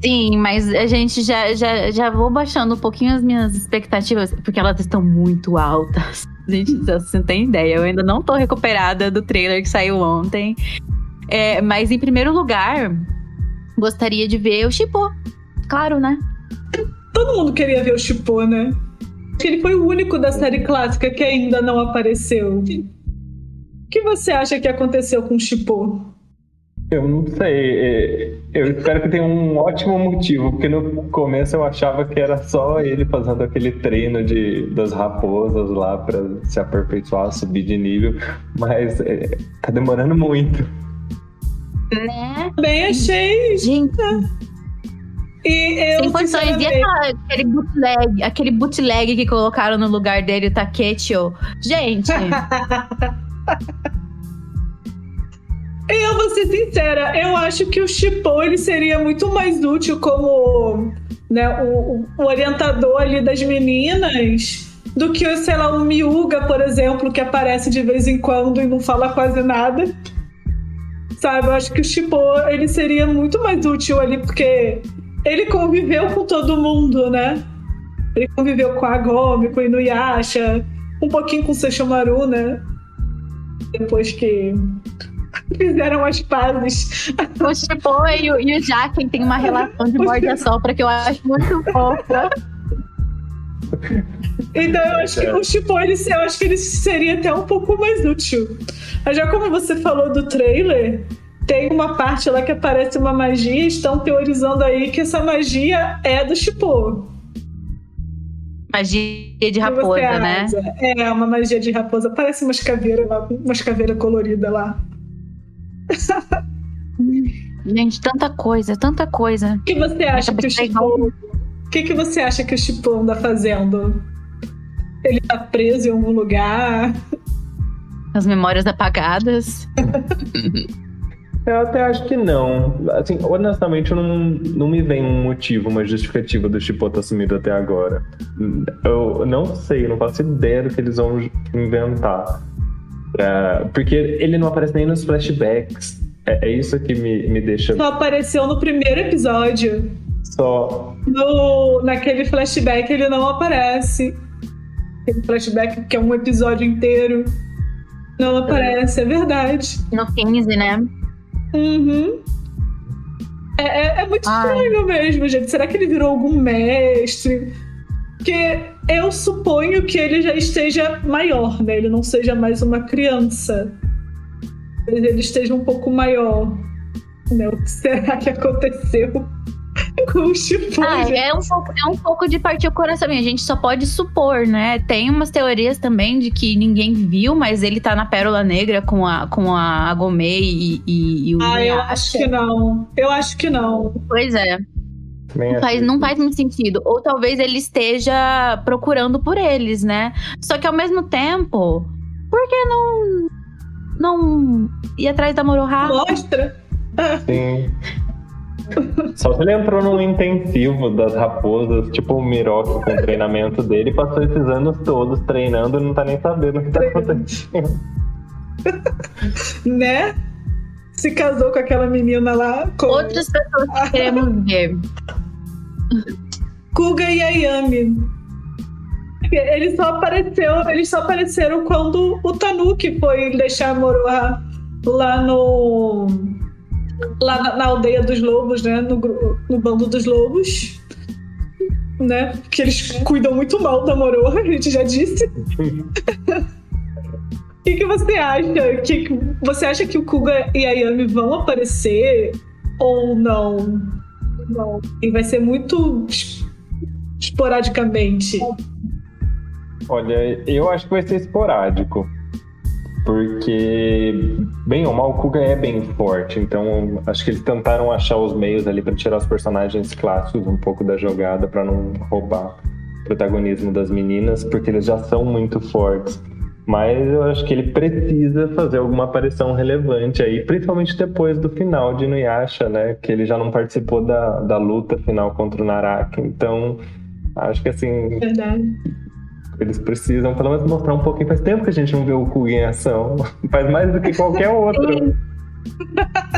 Sim, mas a gente já, já, já vou baixando um pouquinho as minhas expectativas, porque elas estão muito altas. Gente, você não tem ideia, eu ainda não tô recuperada do trailer que saiu ontem. É, mas em primeiro lugar, gostaria de ver o Chippo, claro, né? Todo mundo queria ver o Chippo, né? Acho que ele foi o único da série clássica que ainda não apareceu. O que você acha que aconteceu com o Chippo? Eu não sei, eu espero que tenha um ótimo motivo, porque no começo eu achava que era só ele fazendo aquele treino de, das raposas lá pra se aperfeiçoar, subir de nível, mas é, tá demorando muito. Né? Bem, achei. Gente. E eu, sem condições, e aquele bootleg, aquele bootleg que colocaram no lugar dele, o Taketio. Gente. Eu vou ser sincera, eu acho que o Chippo, ele seria muito mais útil como, né, o, o orientador ali das meninas do que, sei lá, o Miúga, por exemplo, que aparece de vez em quando e não fala quase nada. Sabe, eu acho que o Chippo, ele seria muito mais útil ali, porque ele conviveu com todo mundo, né? Ele conviveu com a Gomi, com o Inuyasha, um pouquinho com o Sesshomaru, né? Depois que... fizeram as pazes. O Chippo e o, e o Jaqen tem uma relação de morde-a-sopra que eu acho muito fofa. Então eu acho que o Chippo, ele, eu acho que ele seria até um pouco mais útil. Mas já como você falou do trailer, tem uma parte lá que aparece uma magia, estão teorizando aí que essa magia é do Chippo. Magia de raposa, né? É, uma magia de raposa. Parece umas caveiras lá, umas caveiras coloridas lá. Gente, tanta coisa, tanta coisa. O que você acha que o Chippo, o que, que você acha que o Chippo anda fazendo? Ele tá preso em algum lugar? As memórias apagadas? Eu até acho que não. Assim, honestamente, eu não, não me vem um motivo, uma justificativa do Chippo estar sumido até agora. Eu não sei, eu não faço ideia do que eles vão inventar. Uh, porque ele não aparece nem nos flashbacks. É, é isso que me, me deixa... Só apareceu no primeiro episódio. Só. No, naquele flashback ele não aparece. Aquele flashback que é um episódio inteiro. Não aparece, é, é verdade. No quinze, né? Uhum. É, é, é muito Ai. estranho mesmo, gente. Será que ele virou algum mestre? Porque... eu suponho que ele já esteja maior, né? Ele não seja mais uma criança. Ele esteja um pouco maior. Né? O que será que aconteceu com o Chippo? Ah, é, um pouco, é um pouco de partir o coração. A gente só pode supor, né? Tem umas teorias também de que ninguém viu, mas ele tá na Pérola Negra com a, com a Agomei e, e, e o... Ah, eu acho que não. Eu acho que não. Pois é. Não faz, não faz muito sentido. Ou talvez ele esteja procurando por eles, né? Só que ao mesmo tempo, por que não, não ir atrás da Moroha? Mostra! Sim. Só se ele entrou num intensivo das raposas, tipo o Miroque com o treinamento dele, passou esses anos todos treinando e não tá nem sabendo o que tá acontecendo. Né? Se casou com aquela menina lá. Com... outras pessoas que queremos ver. Kuga e Ayami. Eles só, apareceu, eles só apareceram quando o Tanuki foi deixar a Moroha lá no... lá na, na aldeia dos lobos, né? No, no bando dos lobos. Né? Porque eles cuidam muito mal da Moroha, a gente já disse. O que, que você acha? Que, você acha que o Kuga e a Ayami vão aparecer ou não? Não. E vai ser muito esporadicamente. Olha, eu acho que vai ser esporádico. Porque, bem ou mal, o Kuga é bem forte. Então, acho que eles tentaram achar os meios ali para tirar os personagens clássicos um pouco da jogada, para não roubar o protagonismo das meninas, porque eles já são muito fortes. Mas eu acho que ele precisa fazer alguma aparição relevante aí, principalmente depois do final de Inuyasha, né? Que ele já não participou da, da luta final contra o Naraki. Então, acho que assim... verdade. Eles precisam, pelo menos, mostrar um pouquinho. Faz tempo que a gente não vê o Kuga em ação. Faz mais do que qualquer outro.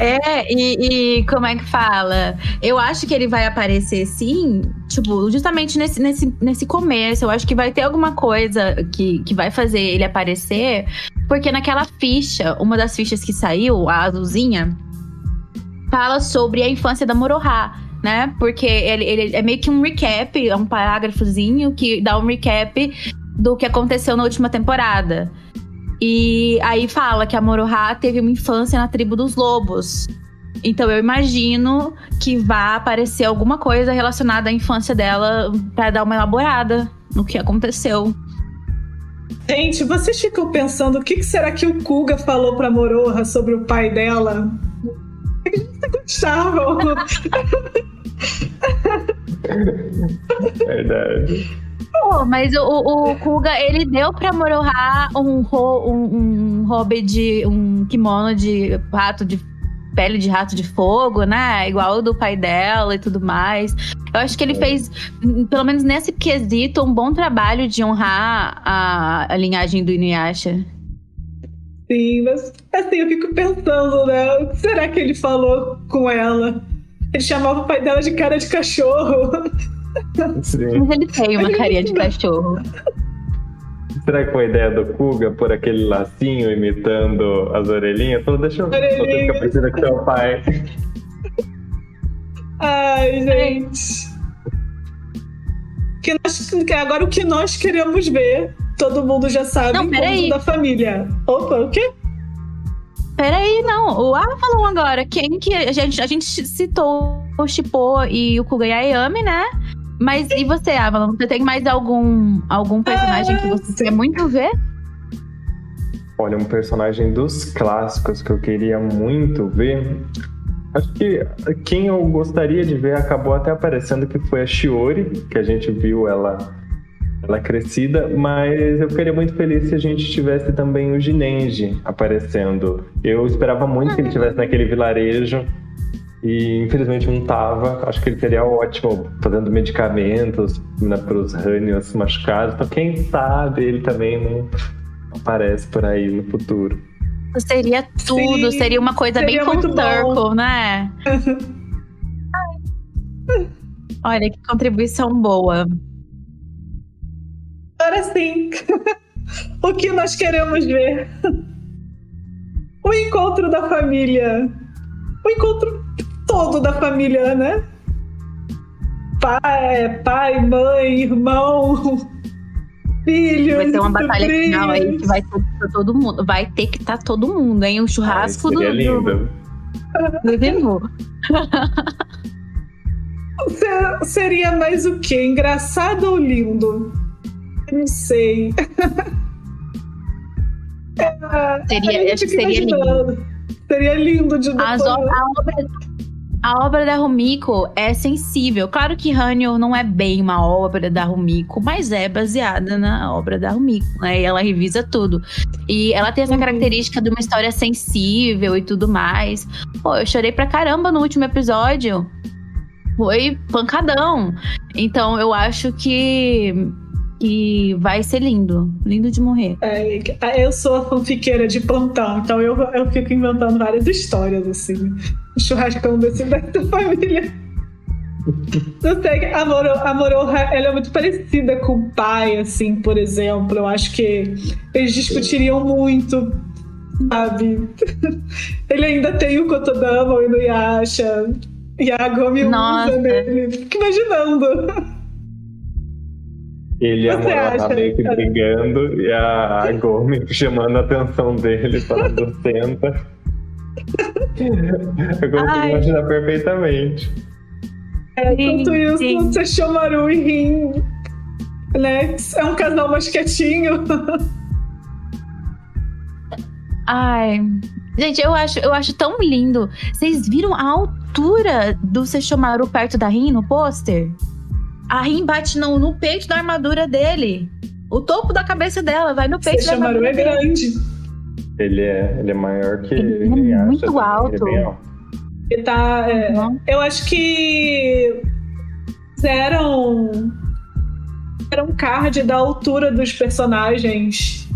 É, e, e como é que fala? Eu acho que ele vai aparecer sim, tipo, justamente nesse, nesse, nesse começo. Eu acho que vai ter alguma coisa que, que vai fazer ele aparecer. Porque naquela ficha, uma das fichas que saiu, a azulzinha, fala sobre a infância da Morohá, né? Porque ele, ele é meio que um recap, é um parágrafozinho que dá um recap do que aconteceu na última temporada. E aí fala que a Morohá teve uma infância na tribo dos lobos. Então eu imagino que vá aparecer alguma coisa relacionada à infância dela pra dar uma elaborada no que aconteceu. Gente, vocês ficam pensando o que, que será que o Kuga falou pra Morohá sobre o pai dela? Eles não gostavam. Verdade. Pô, mas o, o Kuga, ele deu pra Morohá um, ro, um, um robe de... um kimono de rato de... pele de rato de fogo, né? Igual do pai dela e tudo mais. Eu acho que ele fez, pelo menos nesse quesito, um bom trabalho de honrar a, a linhagem do Inuyasha. Sim, mas assim, eu fico pensando, né? O que será que ele falou com ela? Ele chamava o pai dela de cara de cachorro. Sim. Mas ele tem uma carinha de cachorro. Será que foi a ideia do Kuga por aquele lacinho imitando as orelhinhas? Falou, deixa eu ver o que eu preciso que seu pai. Ai, gente. Que nós, agora o que nós queremos ver, todo mundo já sabe, o mundo da família. Opa, o quê? Peraí, não. O Ara falou agora. Quem que a gente, a gente citou o Shippo e o Kuga e a Ayame, né? Mas e você, Avalon? Você tem mais algum, algum personagem ah, que você sim. quer muito ver? Olha, um personagem dos clássicos que eu queria muito ver. Acho que quem eu gostaria de ver acabou até aparecendo, que foi a Shiori, que a gente viu ela, ela crescida. Mas eu ficaria muito feliz se a gente tivesse também o Jinenji aparecendo. Eu esperava muito que ele estivesse naquele vilarejo. E infelizmente não tava. Acho que ele seria ótimo fazendo medicamentos, né, para os Hanios machucados. Então quem sabe ele também não aparece por aí no futuro. Seria tudo, sim, seria uma coisa seria bem full circle, bom. Né? Olha que contribuição boa. Agora sim. O que nós queremos ver? O encontro da família. O encontro todo da família, né? Pai, pai, mãe, irmão, filho. Vai ter uma batalha filhos. Final aí que vai ter que estar todo mundo. Vai ter que estar todo mundo, hein? O churrasco. Ai, seria do. Lindo. Do Zimu. Seria mais o quê? Engraçado ou lindo? Eu não sei. Seria, seria lindo. Seria lindo de novo. A obra da Rumiko é sensível. Claro que Hanyo não é bem uma obra da Rumiko, mas é baseada na obra da Rumiko, né? Ela revisa tudo. E ela tem essa característica de uma história sensível e tudo mais. Pô, eu chorei pra caramba no último episódio. Foi pancadão. Então eu acho que... E vai ser lindo, lindo de morrer. É, eu sou a fanfiqueira de plantão, então eu, eu fico inventando várias histórias, assim. Um churrascão desse da família. Não sei, a Morohá, ela é muito parecida com o pai, assim, por exemplo. Eu acho que eles discutiriam muito, sabe? Ele ainda tem o Kotodama, o Inuyasha, e a Gomi usa dele. Fico imaginando. Ele e a Morohá tá meio que brigando e a Gomi chamando a atenção dele, falando senta. Eu consigo imaginar perfeitamente. É, tanto isso, sim. Sesshomaru e Rin, né? É um casal mais quietinho. Ai... Gente, eu acho, eu acho tão lindo. Vocês viram a altura do Sesshomaru perto da Rin no pôster? A Rin bate no, no peito da armadura dele. O topo da cabeça dela vai no peito Você da armadura é grande. Dele. Ele é, ele é maior que... Ele, ele é muito acha, alto. Ele, é alto. ele tá... É, eu acho que... Fizeram... Fizeram um card da altura dos personagens.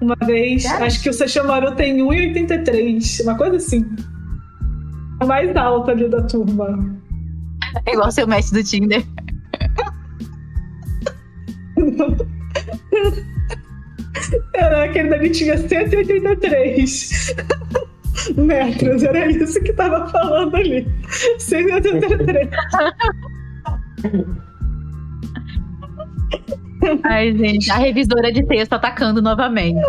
uma vez. É. Acho que o Sesshomaru tem um e oitenta e três, uma coisa assim. A mais alta ali da turma. É igual seu match do Tinder. Caraca, ele também tinha cento e oitenta e três metros. Era isso que tava falando ali. cento e oitenta e três. Ai, gente, a revisora de texto atacando novamente.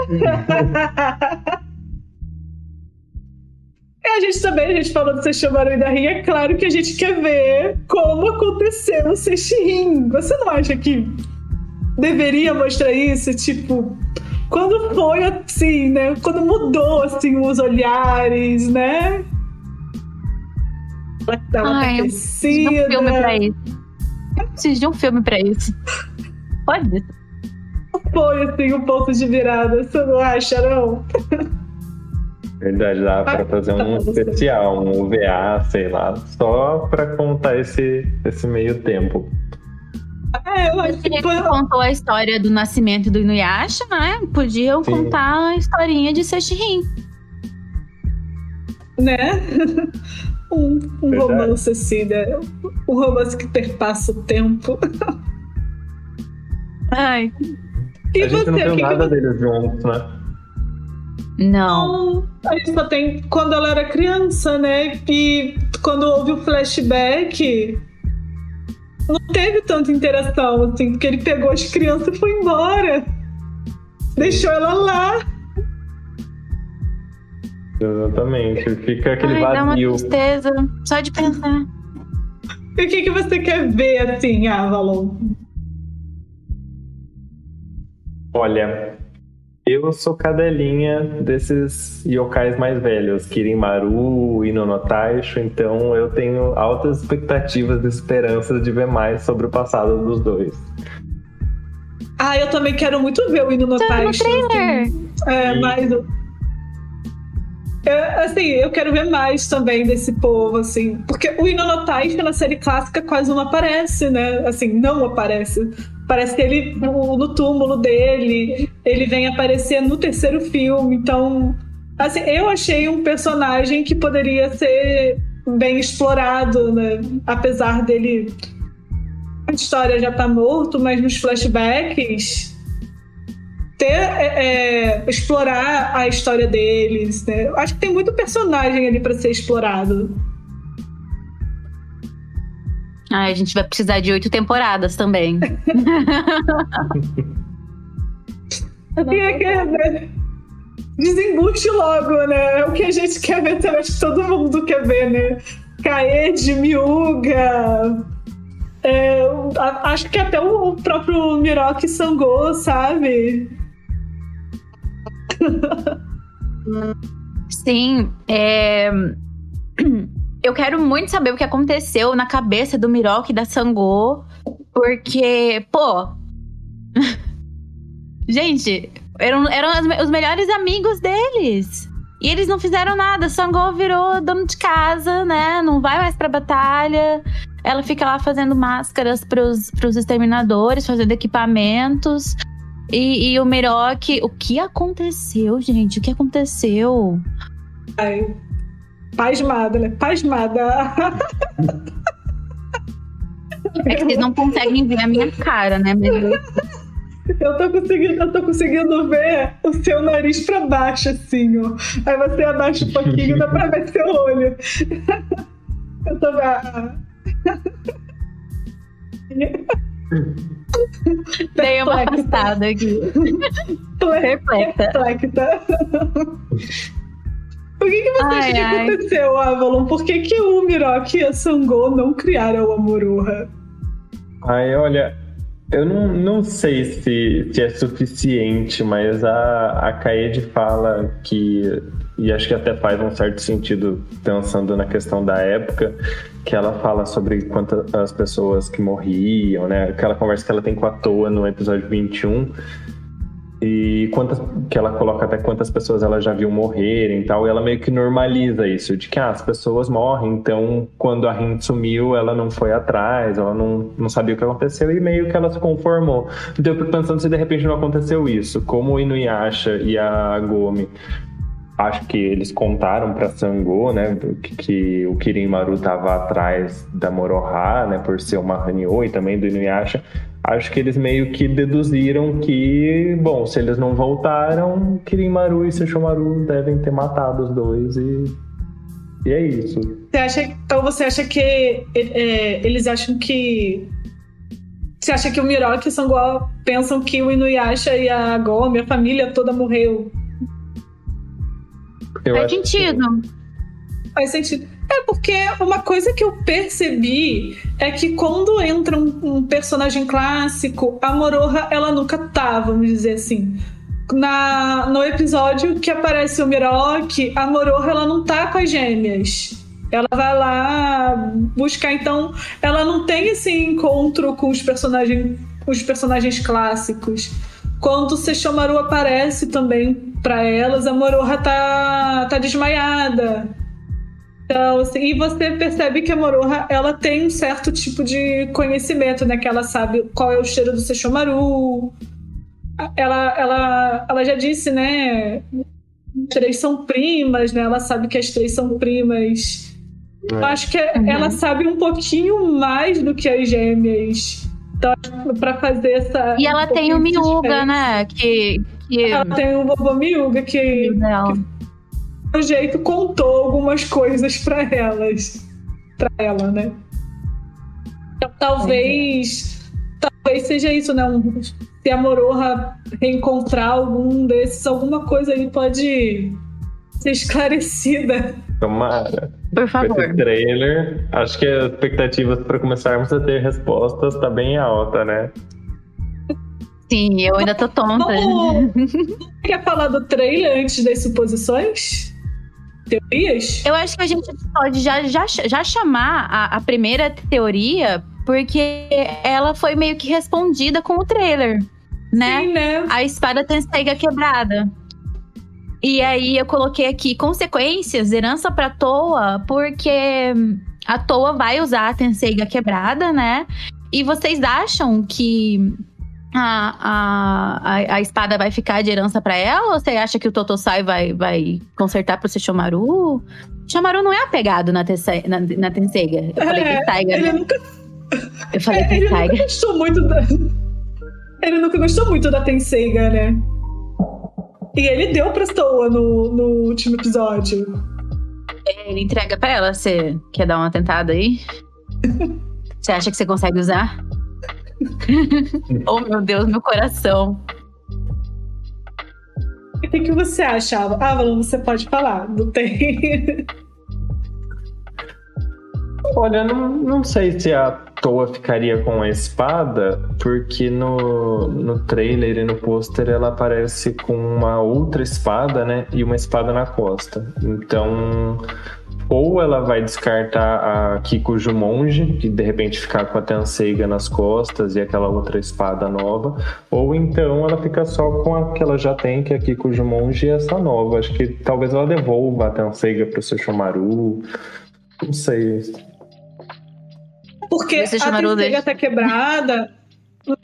É, a gente também, a gente falou do Sesshomaru e da Rin, é claro que a gente quer ver como aconteceu o Sesshin. Você não acha que deveria mostrar isso? Tipo, quando foi assim, né? Quando mudou, assim, os olhares, né? Ela tava aquecida. Preciso de um filme pra isso. Eu preciso de um filme pra isso. Pode. Foi, assim, um ponto de virada. Você não acha, não? Verdade, dá pra fazer um especial, um U V A, sei lá, só pra contar esse, esse meio tempo. É, eu acho que ele contou a história do nascimento do Inuyasha, né? Podiam Sim. contar a historinha de Sesshin. Né? Um, um romance assim, né? Um romance que perpassa o tempo. Ai. E a gente você? Não tem que nada que... deles juntos, né? Não. A gente só tem quando ela era criança, né? E quando houve o flashback, não teve tanta interação, assim, porque ele pegou as crianças e foi embora. Deixou ela lá. Exatamente. Fica aquele Ai, vazio. Dá uma tristeza, só de pensar. E o que, que você quer ver, assim, Avalon? Olha... Eu sou cadelinha desses yokais mais velhos, Kirinmaru, Ino no Taisho, então eu tenho altas expectativas e esperanças de ver mais sobre o passado dos dois. Ah, eu também quero muito ver o Ino no Taisho. Assim. É, Sim. mas... Eu, assim, eu quero ver mais também desse povo, assim, porque o Ino no Taisho na série clássica quase não aparece, né? Assim, não aparece. Parece que ele, no, no túmulo dele, ele vem aparecer no terceiro filme. Então, assim, eu achei um personagem que poderia ser bem explorado, né? Apesar dele... A história já tá morto, mas nos flashbacks... Ter, é, é, explorar a história deles, né? Eu acho que tem muito personagem ali para ser explorado. Ah, a gente vai precisar de oito temporadas também. E é que é, né? Desembuste logo, né? É o que a gente quer ver, também que todo mundo quer ver, né? Kaede, Miúga... É, acho que até o próprio Miroki Sangô, sabe? Sim, é... Eu quero muito saber o que aconteceu na cabeça do Miroki e da Sangô, porque, pô... Gente, eram, eram as, os melhores amigos deles. E eles não fizeram nada. Sangô virou dono de casa, né? Não vai mais pra batalha. Ela fica lá fazendo máscaras pros, pros exterminadores, fazendo equipamentos. E, e o Miroki... O que aconteceu, gente? O que aconteceu? Ai... Pasmada, né? Pasmada. É que vocês não conseguem ver a minha cara, né? Eu tô conseguindo, eu tô conseguindo ver o seu nariz pra baixo, assim, ó. Aí você abaixa um pouquinho, dá pra ver seu olho. Eu tô... Ah. Dei uma afastada aqui. Perplexa. O que, que você ai, acha que ai. aconteceu, Avalon? Por que, que o Miroki e a Sangô não criaram o Amuroha? Ai, olha, eu não, não sei se, se é suficiente, mas a, a Kaede fala que, e acho que até faz um certo sentido pensando na questão da época, que ela fala sobre quantas as pessoas que morriam, né? Aquela conversa que ela tem com a Toa no episódio vinte e um. e quantas, que ela coloca até quantas pessoas ela já viu morrerem e tal, e ela meio que normaliza isso, de que ah, as pessoas morrem, então quando a Hind sumiu, ela não foi atrás, ela não, não sabia o que aconteceu, e meio que ela se conformou. Então eu fico pensando se de repente não aconteceu isso, como o Inuyasha e a Gomi, acho que eles contaram pra Sango, né, que, que o Kirinmaru tava atrás da Moroha, né, por ser uma Hanyo e também do Inuyasha. Acho que eles meio que deduziram que, bom, se eles não voltaram, Kirinmaru e Sesshomaru devem ter matado os dois e, e é isso. Você acha, então você acha que é, eles acham que... Você acha que o Miroki e o Sango pensam que o Inuyasha e a Gomi, a família toda morreu? Eu Faz sentido. Que... Faz sentido. É porque uma coisa que eu percebi é que quando entra um, um personagem clássico, a Moroha, ela nunca tá, vamos dizer assim. Na, no episódio que aparece o Miroki, a Moroha, ela não tá com as gêmeas. Ela vai lá buscar, então ela não tem esse encontro com os personagens, os personagens clássicos. Quando o Sesshomaru aparece também pra elas, a Moroha tá, tá desmaiada. Então, assim, e você percebe que a Moroha, ela tem um certo tipo de conhecimento, né? Que ela sabe qual é o cheiro do Sesshomaru. Ela, ela, ela já disse, né? As três são primas, né? Ela sabe que as três são primas. É. Eu acho que uhum. ela sabe um pouquinho mais do que as gêmeas. Então, pra fazer essa... E ela um tem o Miúga, né? Que, que... Ela tem o vovô Miúga, que... o jeito contou algumas coisas pra elas, pra ela, né? Então, talvez, é. talvez seja isso, né? Um, se a Moroha reencontrar algum desses, alguma coisa aí pode ser esclarecida. Tomara. Por favor. Com esse trailer, acho que as expectativas para começarmos a ter respostas tá bem alta, né? Sim, eu ainda tô tonta. Você quer falar do trailer antes das suposições? Teorias? Eu acho que a gente pode já, já, já chamar a, a primeira teoria, porque ela foi meio que respondida com o trailer, né? Sim, né? A espada Tenseiga quebrada. E aí eu coloquei aqui consequências, herança pra Toa, porque a Toa vai usar a Tenseiga quebrada, né? E vocês acham que A, a, a espada vai ficar de herança pra ela? Ou você acha que o Totosai vai, vai consertar pro Sesshomaru? Sesshomaru não é apegado na, tensei, na, na Tenseiga. Eu é, falei Tenseiga, ele né? nunca... Eu falei é, Tenseiga. Ele nunca gostou muito da... Ele nunca gostou muito da Tenseiga, né? E ele deu pra Toa no, no último episódio. Ele entrega pra ela. Você quer dar uma tentada aí? Você acha que você consegue usar? Oh meu Deus, meu coração. O que você acha, Avalon? Você pode falar, não tem. Olha, não, não sei se a Toa ficaria com a espada, porque no, no trailer e no pôster ela aparece com uma outra espada, né? E uma espada na costa. Então, ou ela vai descartar a Kikuju Monge e de repente ficar com a Tenseiga nas costas e aquela outra espada nova, ou então ela fica só com a que ela já tem, que é a Kikuju Monge, e essa nova. Acho que talvez ela devolva a Tenseiga pro Sesshomaru, não sei. Porque a Tenseiga tá quebrada,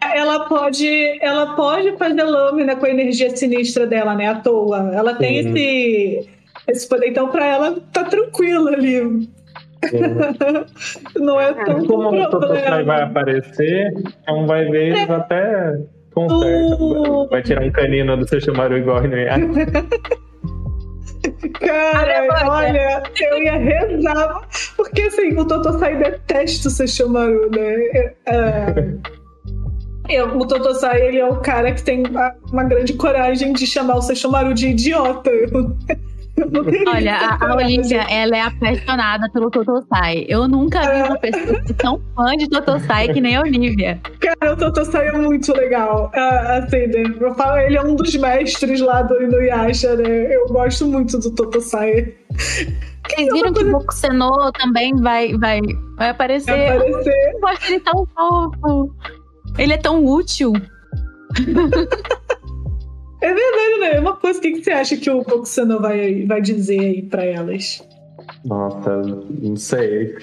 ela pode, ela pode fazer lâmina com a energia sinistra dela, né, à toa. Ela tem uhum. esse... Esse poder, então, pra ela, tá tranquilo ali. Uhum. Não é tão Como um o Totosai vai aparecer, então vai ver, é. até conserta. Uh. Vai tirar um canino do Sesshomaru igual a Inuyasha. Cara, olha, eu ia rezar. Porque, assim, o Totosai detesta o Sesshomaru, né? É... Eu, o Totosai, ele é o cara que tem uma, uma grande coragem de chamar o Sesshomaru de idiota. Olha, a, a Olivia, ela é apaixonada pelo Totosai. Eu nunca vi uma pessoa tão fã de Totosai que nem a Olivia. Cara, o Totosai é muito legal. Ah, assim, né? Eu falo, ele é um dos mestres lá do Inuyasha, né? Eu gosto muito do Totosai. Vocês viram que o Boku Senno também vai, vai, vai aparecer? Vai aparecer. Eu gosto dele tão fofo. Ele é tão útil. É verdade, né? É uma coisa. O que você acha que o Pocussano vai, vai dizer aí pra elas? Nossa, não sei.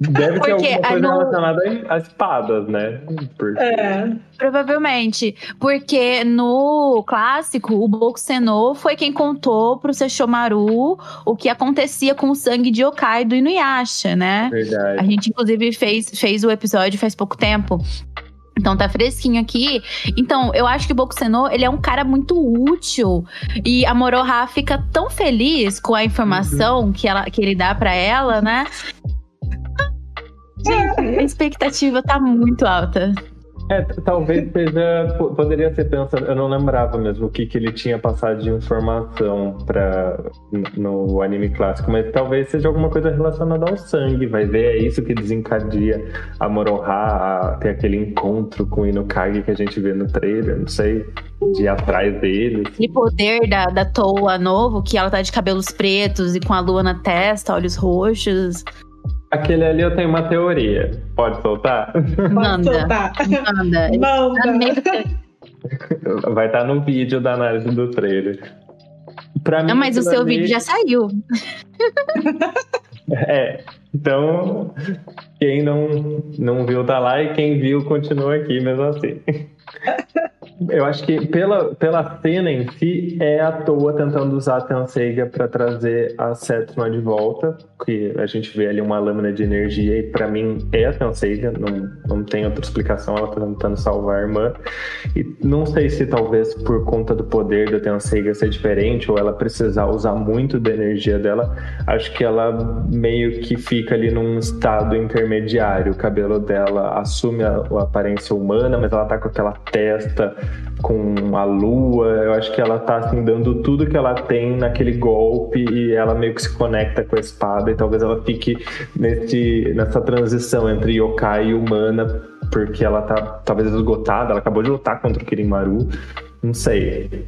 Deve ter alguma coisa não... relacionada a espadas, né? Porque... É. Provavelmente. Porque no clássico, o Bokusenô foi quem contou pro Sesshomaru o que acontecia com o sangue de yokai do Inuyasha, né? Verdade. A gente, inclusive, fez, fez o episódio faz pouco tempo. Então tá fresquinho aqui. Então, eu acho que o Bokusenô, ele é um cara muito útil. E a Moroha fica tão feliz com a informação uhum. que, ela, que ele dá pra ela, né? Gente, a expectativa tá muito alta. É, talvez seja... Poderia ser pensado... Eu não lembrava mesmo o que, que ele tinha passado de informação pra, no anime clássico. Mas talvez seja alguma coisa relacionada ao sangue. Vai ver, é isso que desencadeia a Moroha. Tem aquele encontro com o Inukage que a gente vê no trailer. Não sei, de ir atrás dele. Assim. E poder da, da Toa novo, que ela tá de cabelos pretos e com a lua na testa, olhos roxos... Aquele ali eu tenho uma teoria. Pode soltar? Manda. Pode soltar. Manda. Manda. Vai estar no vídeo da análise do trailer. Pra Não, mim, mas o seu ali... vídeo já saiu. É, então quem não, não viu tá lá e quem viu continua aqui mesmo assim. Eu acho que pela, pela cena em si é a Toa tentando usar a Tenseiga para trazer a Setsuna de volta, que a gente vê ali uma lâmina de energia e pra mim é a Tenseiga, não, não tem outra explicação, ela tá tentando salvar a irmã e não sei se talvez por conta do poder da Tenseiga ser diferente ou ela precisar usar muito da energia dela, acho que ela meio que fica ali num estado intermediário, o cabelo dela assume a, a aparência humana, mas ela tá com aquela testa com a lua, eu acho que ela tá assim, dando tudo que ela tem naquele golpe e ela meio que se conecta com a espada e talvez ela fique nesse, nessa transição entre yokai e humana porque ela tá talvez esgotada, ela acabou de lutar contra o Kirinmaru, não sei.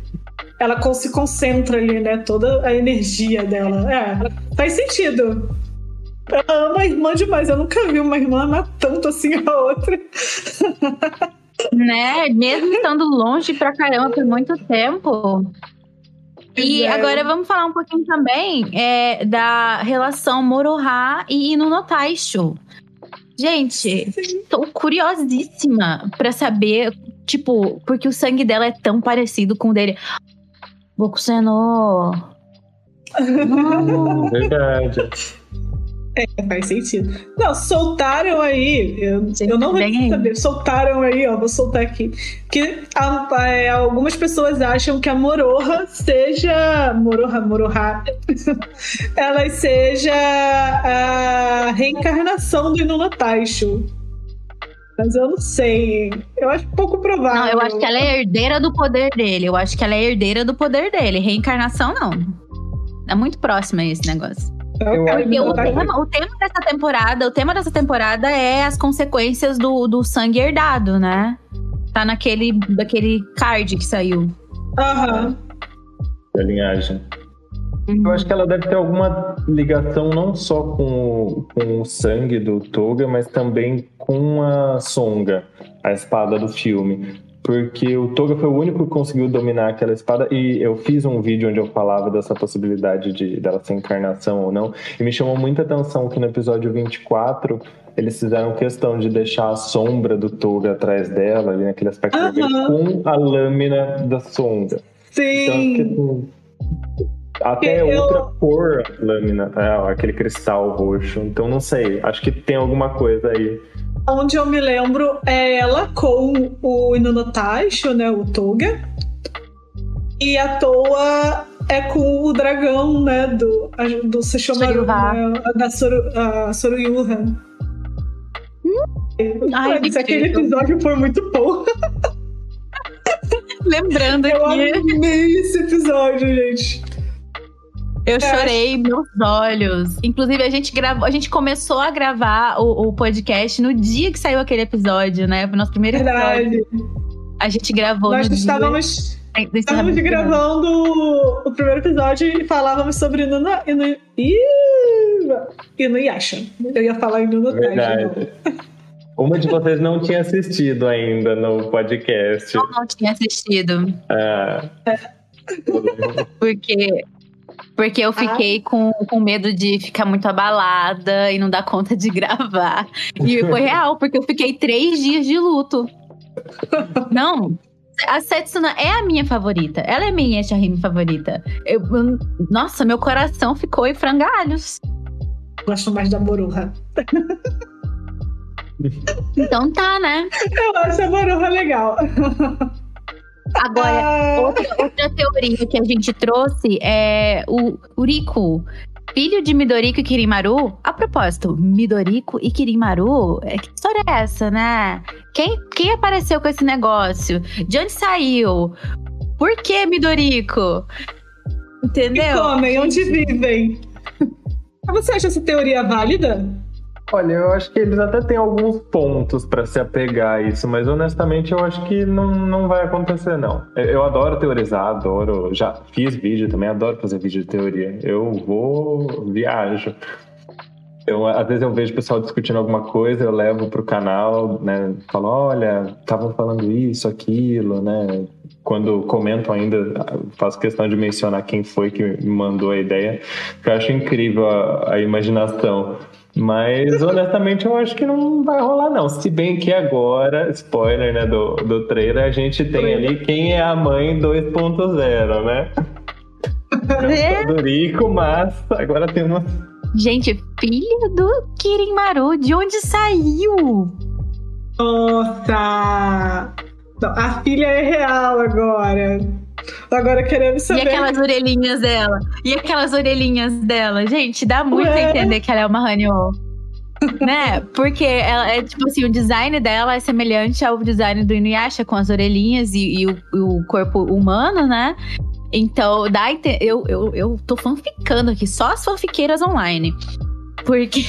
Ela se concentra ali, né, toda a energia dela, é, faz sentido. Ela ama a irmã demais, eu nunca vi uma irmã amar tanto assim a outra. Né? Mesmo estando longe pra caramba por muito tempo. E agora vamos falar um pouquinho também é, da relação Moroha e Inu no Taisho. Gente, tô curiosíssima pra saber, tipo, porque o sangue dela é tão parecido com o dele. Bokusenô. Hum, verdade. É, faz sentido. Não, soltaram aí, eu, Gente, eu não vou saber, soltaram aí, ó, vou soltar aqui, que a, a, algumas pessoas acham que a Moroha seja, Moroha, Moroha, ela seja a reencarnação do Inu no Taisho. Mas eu não sei, eu acho pouco provável. Não, eu acho que ela é herdeira do poder dele, eu acho que ela é herdeira do poder dele, reencarnação não. É muito próxima esse negócio. Eu Porque o tema, o tema dessa temporada, o tema dessa temporada é as consequências do, do sangue herdado, né? Tá naquele daquele card que saiu. Aham. Uhum. Da linhagem. Eu acho que ela deve ter alguma ligação não só com o, com o sangue do Toga, mas também com a Songa, a espada do filme. Porque o Toga foi o único que conseguiu dominar aquela espada e eu fiz um vídeo onde eu falava dessa possibilidade de, dela ser encarnação ou não e me chamou muita atenção que no episódio vinte e quatro eles fizeram questão de deixar a sombra do Toga atrás dela, ali naquele aspecto uhum. dele, com a lâmina da Songa. Sim! Então, assim, até eu... outra cor a lâmina, é, aquele cristal roxo, então não sei, acho que tem alguma coisa aí. Onde eu me lembro é ela com o Inu no Taisho, né, o Toga. E a Toa é com o dragão, né, do, do Sesshomaru, né, da Soru, a Soruyuha. Hum? Ai, Mas, aquele episódio foi muito bom. Lembrando eu aqui. Eu amei esse episódio, gente. Eu chorei, meus olhos. Inclusive, a gente, gravou, a gente começou a gravar o, o podcast no dia que saiu aquele episódio, né? Foi o nosso primeiro Verdade. episódio. A gente gravou Nós no estávamos, dia... Nós estávamos gravando o primeiro episódio e falávamos sobre Inu no... Inu... Inu... Inuyasha. Eu ia falar Inu no Taisho. Uma de vocês não tinha assistido ainda no podcast. Eu não tinha assistido. Ah. Porque, porque eu fiquei ah. com, com medo de ficar muito abalada e não dar conta de gravar. E foi real, porque eu fiquei três dias de luto. Não, a Setsuna é a minha favorita. Ela é minha Charime favorita. Eu, eu, nossa, meu coração ficou em frangalhos. Gosto mais da Maruha. Então tá, né? Eu acho a Maruha legal. Agora, outra, outra teoria que a gente trouxe é o Uriko, filho de Midoriko e Kirimaru. A propósito, Midoriko e Kirimaru, que história é essa, né? Quem, quem apareceu com esse negócio? De onde saiu? Por que Midoriko? Entendeu? Que comem, onde vivem? Você acha essa teoria válida? Olha, eu acho que eles até têm alguns pontos pra se apegar a isso, mas honestamente eu acho que não, não vai acontecer, não. Eu adoro teorizar, adoro... Já fiz vídeo também, adoro fazer vídeo de teoria. Eu vou... viajo. Eu, às vezes eu vejo o pessoal discutindo alguma coisa, eu levo pro canal, né? Falo, olha, estavam falando isso, aquilo, né? Quando comento ainda, faço questão de mencionar quem foi que me mandou a ideia, porque eu acho incrível a, a imaginação. Mas, honestamente, eu acho que não vai rolar, não. Se bem que agora, spoiler, né, do, do trailer, a gente tem ali quem é a mãe dois ponto zero, né? É. Do Rico, mas agora tem uma... Gente, filha do Kirimaru, de onde saiu? Nossa! A filha é real agora. Agora queremos saber. E aquelas orelhinhas dela. E aquelas orelhinhas dela. Gente, dá muito Ué. a entender que ela é uma Hanyo. Né? Porque ela é tipo assim, o design dela é semelhante ao design do Inuyasha, com as orelhinhas e, e, o, e o corpo humano, né? Então, dá inte... eu, eu, eu tô fanficando aqui, só as fanfiqueiras online. Porque...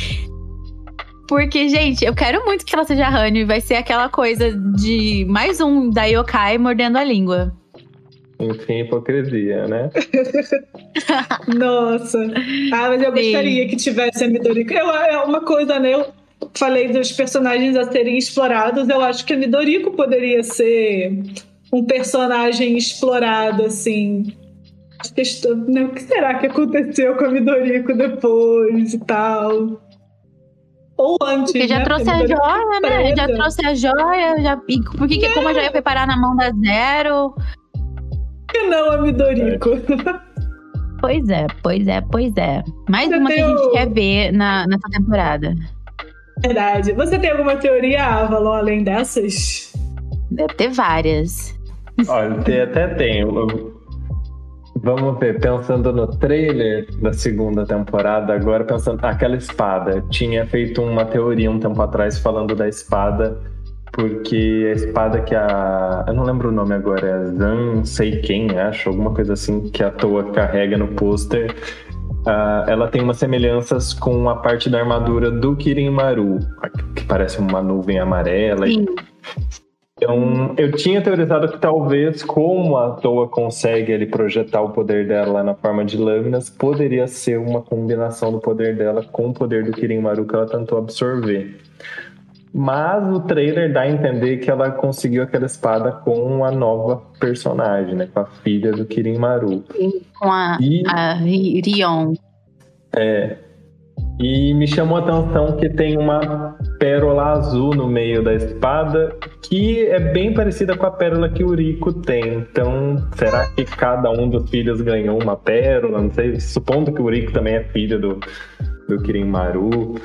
Porque, gente, eu quero muito que ela seja Hanyo e vai ser aquela coisa de mais um da Yokai mordendo a língua. Enfim, hipocrisia, né? Nossa. Ah, mas eu Sim. gostaria que tivesse a Midoriko. Eu, é uma coisa, né? Eu falei dos personagens a serem explorados. Eu acho que a Midoriko poderia ser um personagem explorado, assim. Né? O que será que aconteceu com a Midoriko depois e tal? Ou antes, Porque já né? trouxe a joia, né? Presa. Já trouxe a joia. Já... Por que, que é. como a joia foi parar na mão da Zero? Que não, a Midoriko. Pois é, pois é, pois é. Mais Você uma que a gente o... quer ver na, nessa temporada. Verdade. Você tem alguma teoria, Avalon, além dessas? Deve ter várias. Olha, até tenho. Vamos ver, pensando no trailer da segunda temporada, agora pensando... Aquela espada. Tinha feito uma teoria um tempo atrás falando da espada... Porque a espada que a... Eu não lembro o nome agora, é Zan, sei quem, acho, alguma coisa assim, que a Toa carrega no pôster. Uh, ela tem umas semelhanças com a parte da armadura do Kirimaru, que parece uma nuvem amarela. Sim. Então, eu tinha teorizado que talvez, como a Toa consegue ele, projetar o poder dela na forma de lâminas, poderia ser uma combinação do poder dela com o poder do Kirimaru que ela tentou absorver. Mas o trailer dá a entender que ela conseguiu aquela espada com a nova personagem, né? Com a filha do Kirimaru. Com a, e, a Rion. É. E me chamou a atenção que tem uma pérola azul no meio da espada, que é bem parecida com a pérola que o Rico tem. Então, será que cada um dos filhos ganhou uma pérola? Não sei, supondo que o Rico também é filho do, do Kirimaru.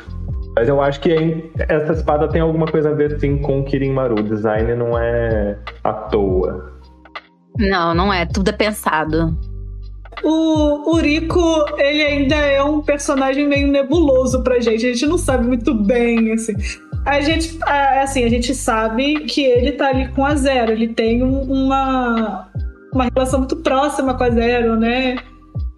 Mas eu acho que essa espada tem alguma coisa a ver, sim, com o Kirimaru. O design não é à toa. Não, não é. Tudo é pensado. O, o Rico, ele ainda é um personagem meio nebuloso pra gente. A gente não sabe muito bem, assim. A gente, assim, a gente sabe que ele tá ali com a Zero. Ele tem uma, uma relação muito próxima com a Zero, né?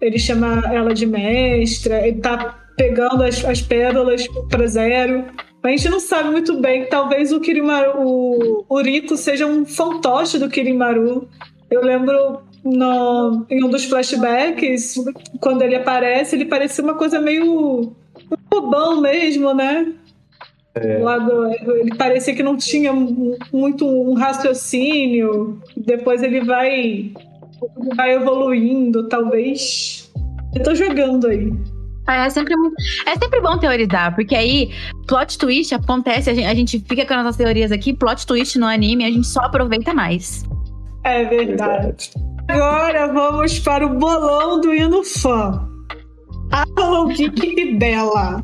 Ele chama ela de mestra. Ele tá... pegando as, as pérolas para Zero. A gente não sabe muito bem. Talvez o Kirimaru, o, o Rico seja um fantoche do Kirimaru. Eu lembro no, em um dos flashbacks, quando ele aparece, ele parecia uma coisa meio um bobão mesmo, né? É. Lado, ele parecia que não tinha muito um raciocínio. Depois ele vai, vai evoluindo, talvez. Eu tô jogando aí. É sempre, muito, é sempre bom teorizar, porque aí plot twist acontece, a gente, a gente fica com as nossas teorias aqui, plot twist no anime, a gente só aproveita mais. É verdade. Agora vamos para o bolão do Inufã. Alan, Kiki e Bella.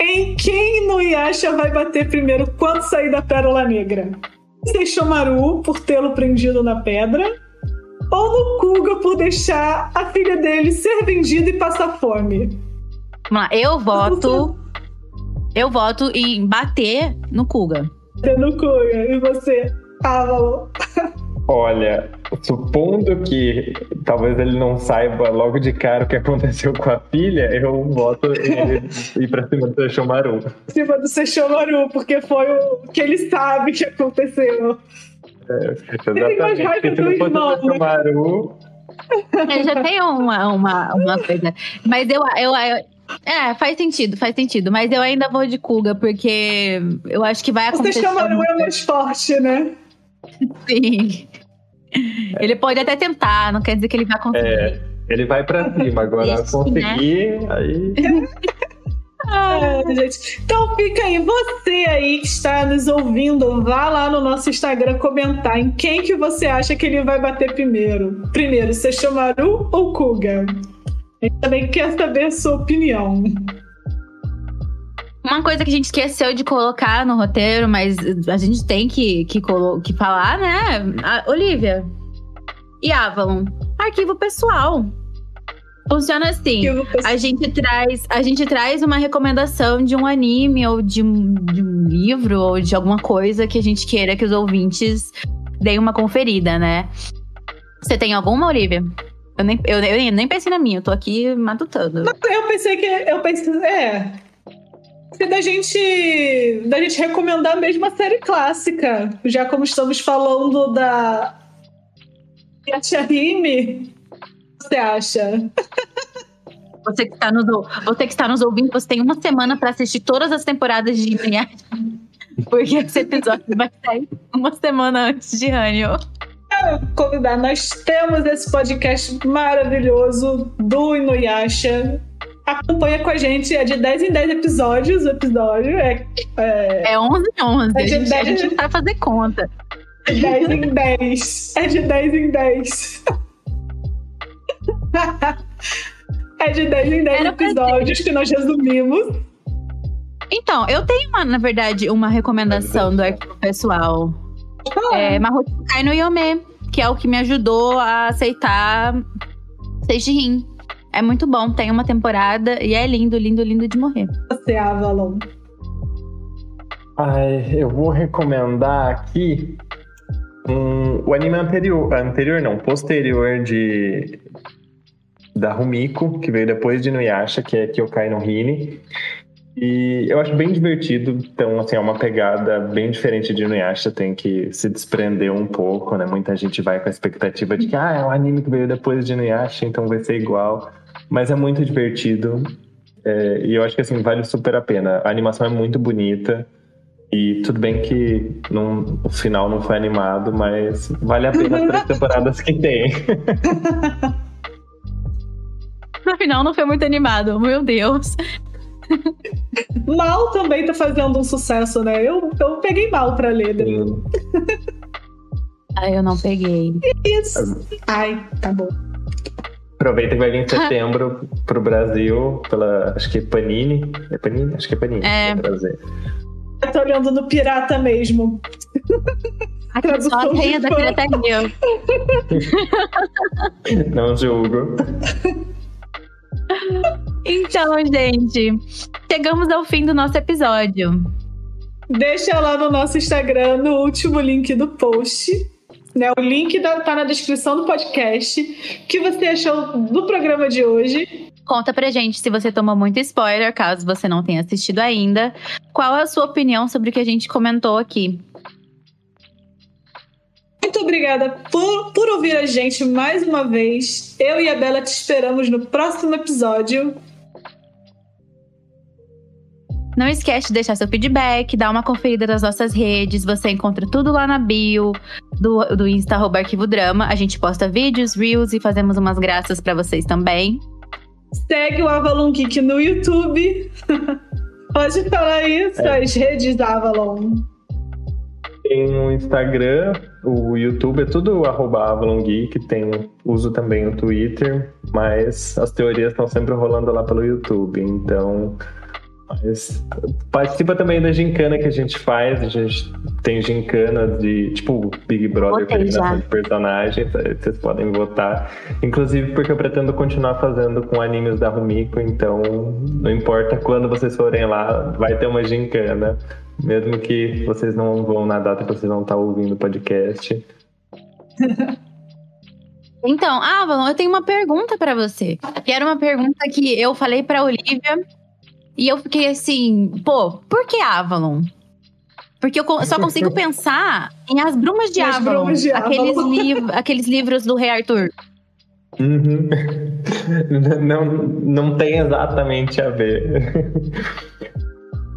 Em quem Inuyasha vai bater primeiro quando sair da Pérola Negra? Sesshomaru, por tê-lo prendido na pedra? Ou no Kuga, por deixar a filha dele ser vendida e passar fome? Vamos lá, eu voto... Eu voto em bater no Kuga. Bater no Kuga. E você, Avalon? Olha, supondo que talvez ele não saiba logo de cara o que aconteceu com a filha, eu voto ele ir pra cima do Sesshomaru. Cima do Sesshomaru, porque foi o que ele sabe que aconteceu. É, exatamente. Ele, se não fosse o Sesshomaru... Ele já tem uma, uma, uma coisa. Mas eu... eu, eu... É, faz sentido, faz sentido. Mas eu ainda vou de Kuga, porque eu acho que vai acontecer... Você chama o é mais forte, né? Sim. É. Ele pode até tentar, não quer dizer que ele vai conseguir. É, ele vai pra cima agora. Isso, conseguir, né? Aí... Ah, gente. Então fica aí, você aí que está nos ouvindo, vá lá no nosso Instagram comentar em quem que você acha que ele vai bater primeiro. Primeiro, Sesshomaru ou Kuga? A gente também quer saber a sua opinião. Uma coisa que a gente esqueceu de colocar no roteiro, mas a gente tem que, que, colo- que falar, né? A Olivia e Avalon. Arquivo pessoal. Funciona assim. A gente, traz, a gente traz uma recomendação de um anime ou de um, de um livro ou de alguma coisa que a gente queira que os ouvintes deem uma conferida, né? Você tem alguma, Olivia? Eu nem, eu, eu nem pensei na minha, eu tô aqui matutando. Eu pensei que... Eu pensei, é... Da gente, da gente recomendar mesmo a série clássica. Já como estamos falando da... Tia Rime, o que você acha? Você que, está nos, você que está nos ouvindo, você tem uma semana pra assistir todas as temporadas de Inuyasha. Porque esse episódio vai sair uma semana antes de Hanyo. Convidar, nós temos esse podcast maravilhoso do Inuyasha. Acompanha com a gente, é de dez em dez episódios. O episódio é... É, é onze em onze, é de a, gente, dez... a gente não vai fazer conta. É de dez em dez. É de dez em dez. É de dez em dez Era episódios que nós resumimos. Então, eu tenho, uma, na verdade, uma recomendação do arquivo pessoal. Ah. É Mahoukai no Yome, que é o que me ajudou a aceitar Seishirin. É muito bom, tem uma temporada e é lindo, lindo, lindo de morrer. Você, Avalon? Ai, eu vou recomendar aqui um, o anime anterior, anterior não, posterior de da Rumiko, que veio depois de Inuyasha, que é Kyokai no Hine. E eu acho bem divertido, então assim, é uma pegada bem diferente de Inuyasha, tem que se desprender um pouco, né? Muita gente vai com a expectativa de que ah, é um anime que veio depois de Inuyasha, então vai ser igual, mas é muito divertido, é, e eu acho que assim, vale super a pena. A animação é muito bonita e tudo bem que não, o final não foi animado, mas vale a pena para as temporadas que tem. No final não foi muito animado, meu Deus. Mal também tá fazendo um sucesso, né? Eu, eu peguei mal pra ler. Ai, eu não peguei. Isso. Ai, tá bom. Aproveita que vai vir em setembro pro Brasil, pela, acho que é Panini. É Panini? Acho que é Panini. É. Eu tô olhando no pirata mesmo. A tradução da pirataria. Não julgo. Então, gente, chegamos ao fim do nosso episódio. Deixa lá no nosso Instagram, no último link do post, né? O link da, tá na descrição do podcast. O que você achou do programa de hoje? Conta pra gente se você tomou muito spoiler, caso você não tenha assistido ainda. Qual é a sua opinião sobre o que a gente comentou aqui? Muito obrigada por, por ouvir a gente mais uma vez. Eu e a Bella te esperamos no próximo episódio. Não esquece de deixar seu feedback, dar uma conferida nas nossas redes. Você encontra tudo lá na bio do, do Insta, arroba Arquivo Drama. A gente posta vídeos, reels e fazemos umas graças pra vocês também. Segue o Avalon Geek no YouTube. Pode falar isso, é. As redes da Avalon. Tem o Instagram, o YouTube, é tudo arroba Avalon Geek. Tem, uso também o Twitter, mas as teorias estão sempre rolando lá pelo YouTube, então... Mas participa também da gincana que a gente faz. A gente tem gincana de tipo Big Brother, combinação de personagens. Vocês podem votar. Inclusive porque eu pretendo continuar fazendo com animes da Rumiko. Então não importa quando vocês forem lá, vai ter uma gincana. Mesmo que vocês não vão na data que vocês vão estar ouvindo o podcast. Então, Avalon, eu tenho uma pergunta pra você. Que era uma pergunta que eu falei pra Olivia. E eu fiquei assim, pô, por que Avalon? Porque eu só consigo pensar em As Brumas de As Avalon. Brumas de aqueles, Avalon. Liv- aqueles livros do Rei Arthur. Uhum. Não, não tem exatamente a ver.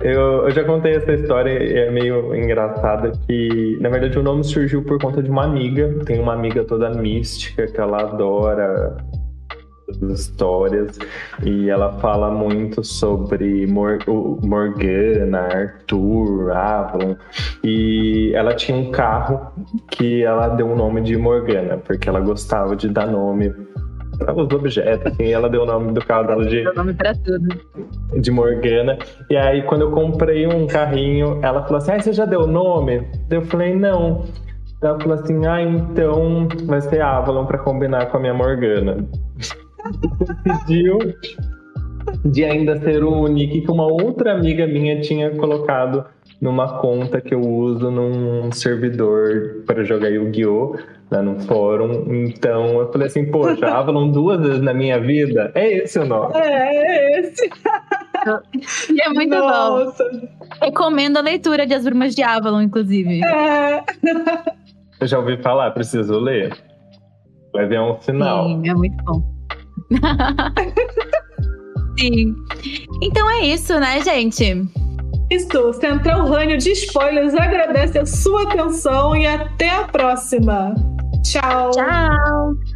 Eu, eu já contei essa história e é meio engraçada que... Na verdade, o nome surgiu por conta de uma amiga. Tem uma amiga toda mística que ela adora... histórias, e ela fala muito sobre Mor- Morgana, Arthur, Avalon, e ela tinha um carro que ela deu o nome de Morgana, porque ela gostava de dar nome para os objetos, e ela deu o nome do carro dela de, nome pra tudo. de Morgana, e aí quando eu comprei um carrinho, ela falou assim, ah, você já deu o nome? Eu falei, não. Ela falou assim, ah, então vai ser Avalon para combinar com a minha Morgana. Decidiu de ainda ser o nick que uma outra amiga minha tinha colocado numa conta que eu uso num servidor para jogar Yu-Gi-Oh! Lá no fórum. Então eu falei assim, poxa, Avalon duas vezes na minha vida? É esse o nome. É, é esse. E é muito Nossa. bom. Recomendo a leitura de As Brumas de Avalon, inclusive. É. Eu já ouvi falar, preciso ler. Vai ver um sinal. Sim, é muito bom. Sim. Então é isso, né, gente? Isso, Central Rânio de Spoilers agradece a sua atenção e até a próxima. Tchau. Tchau.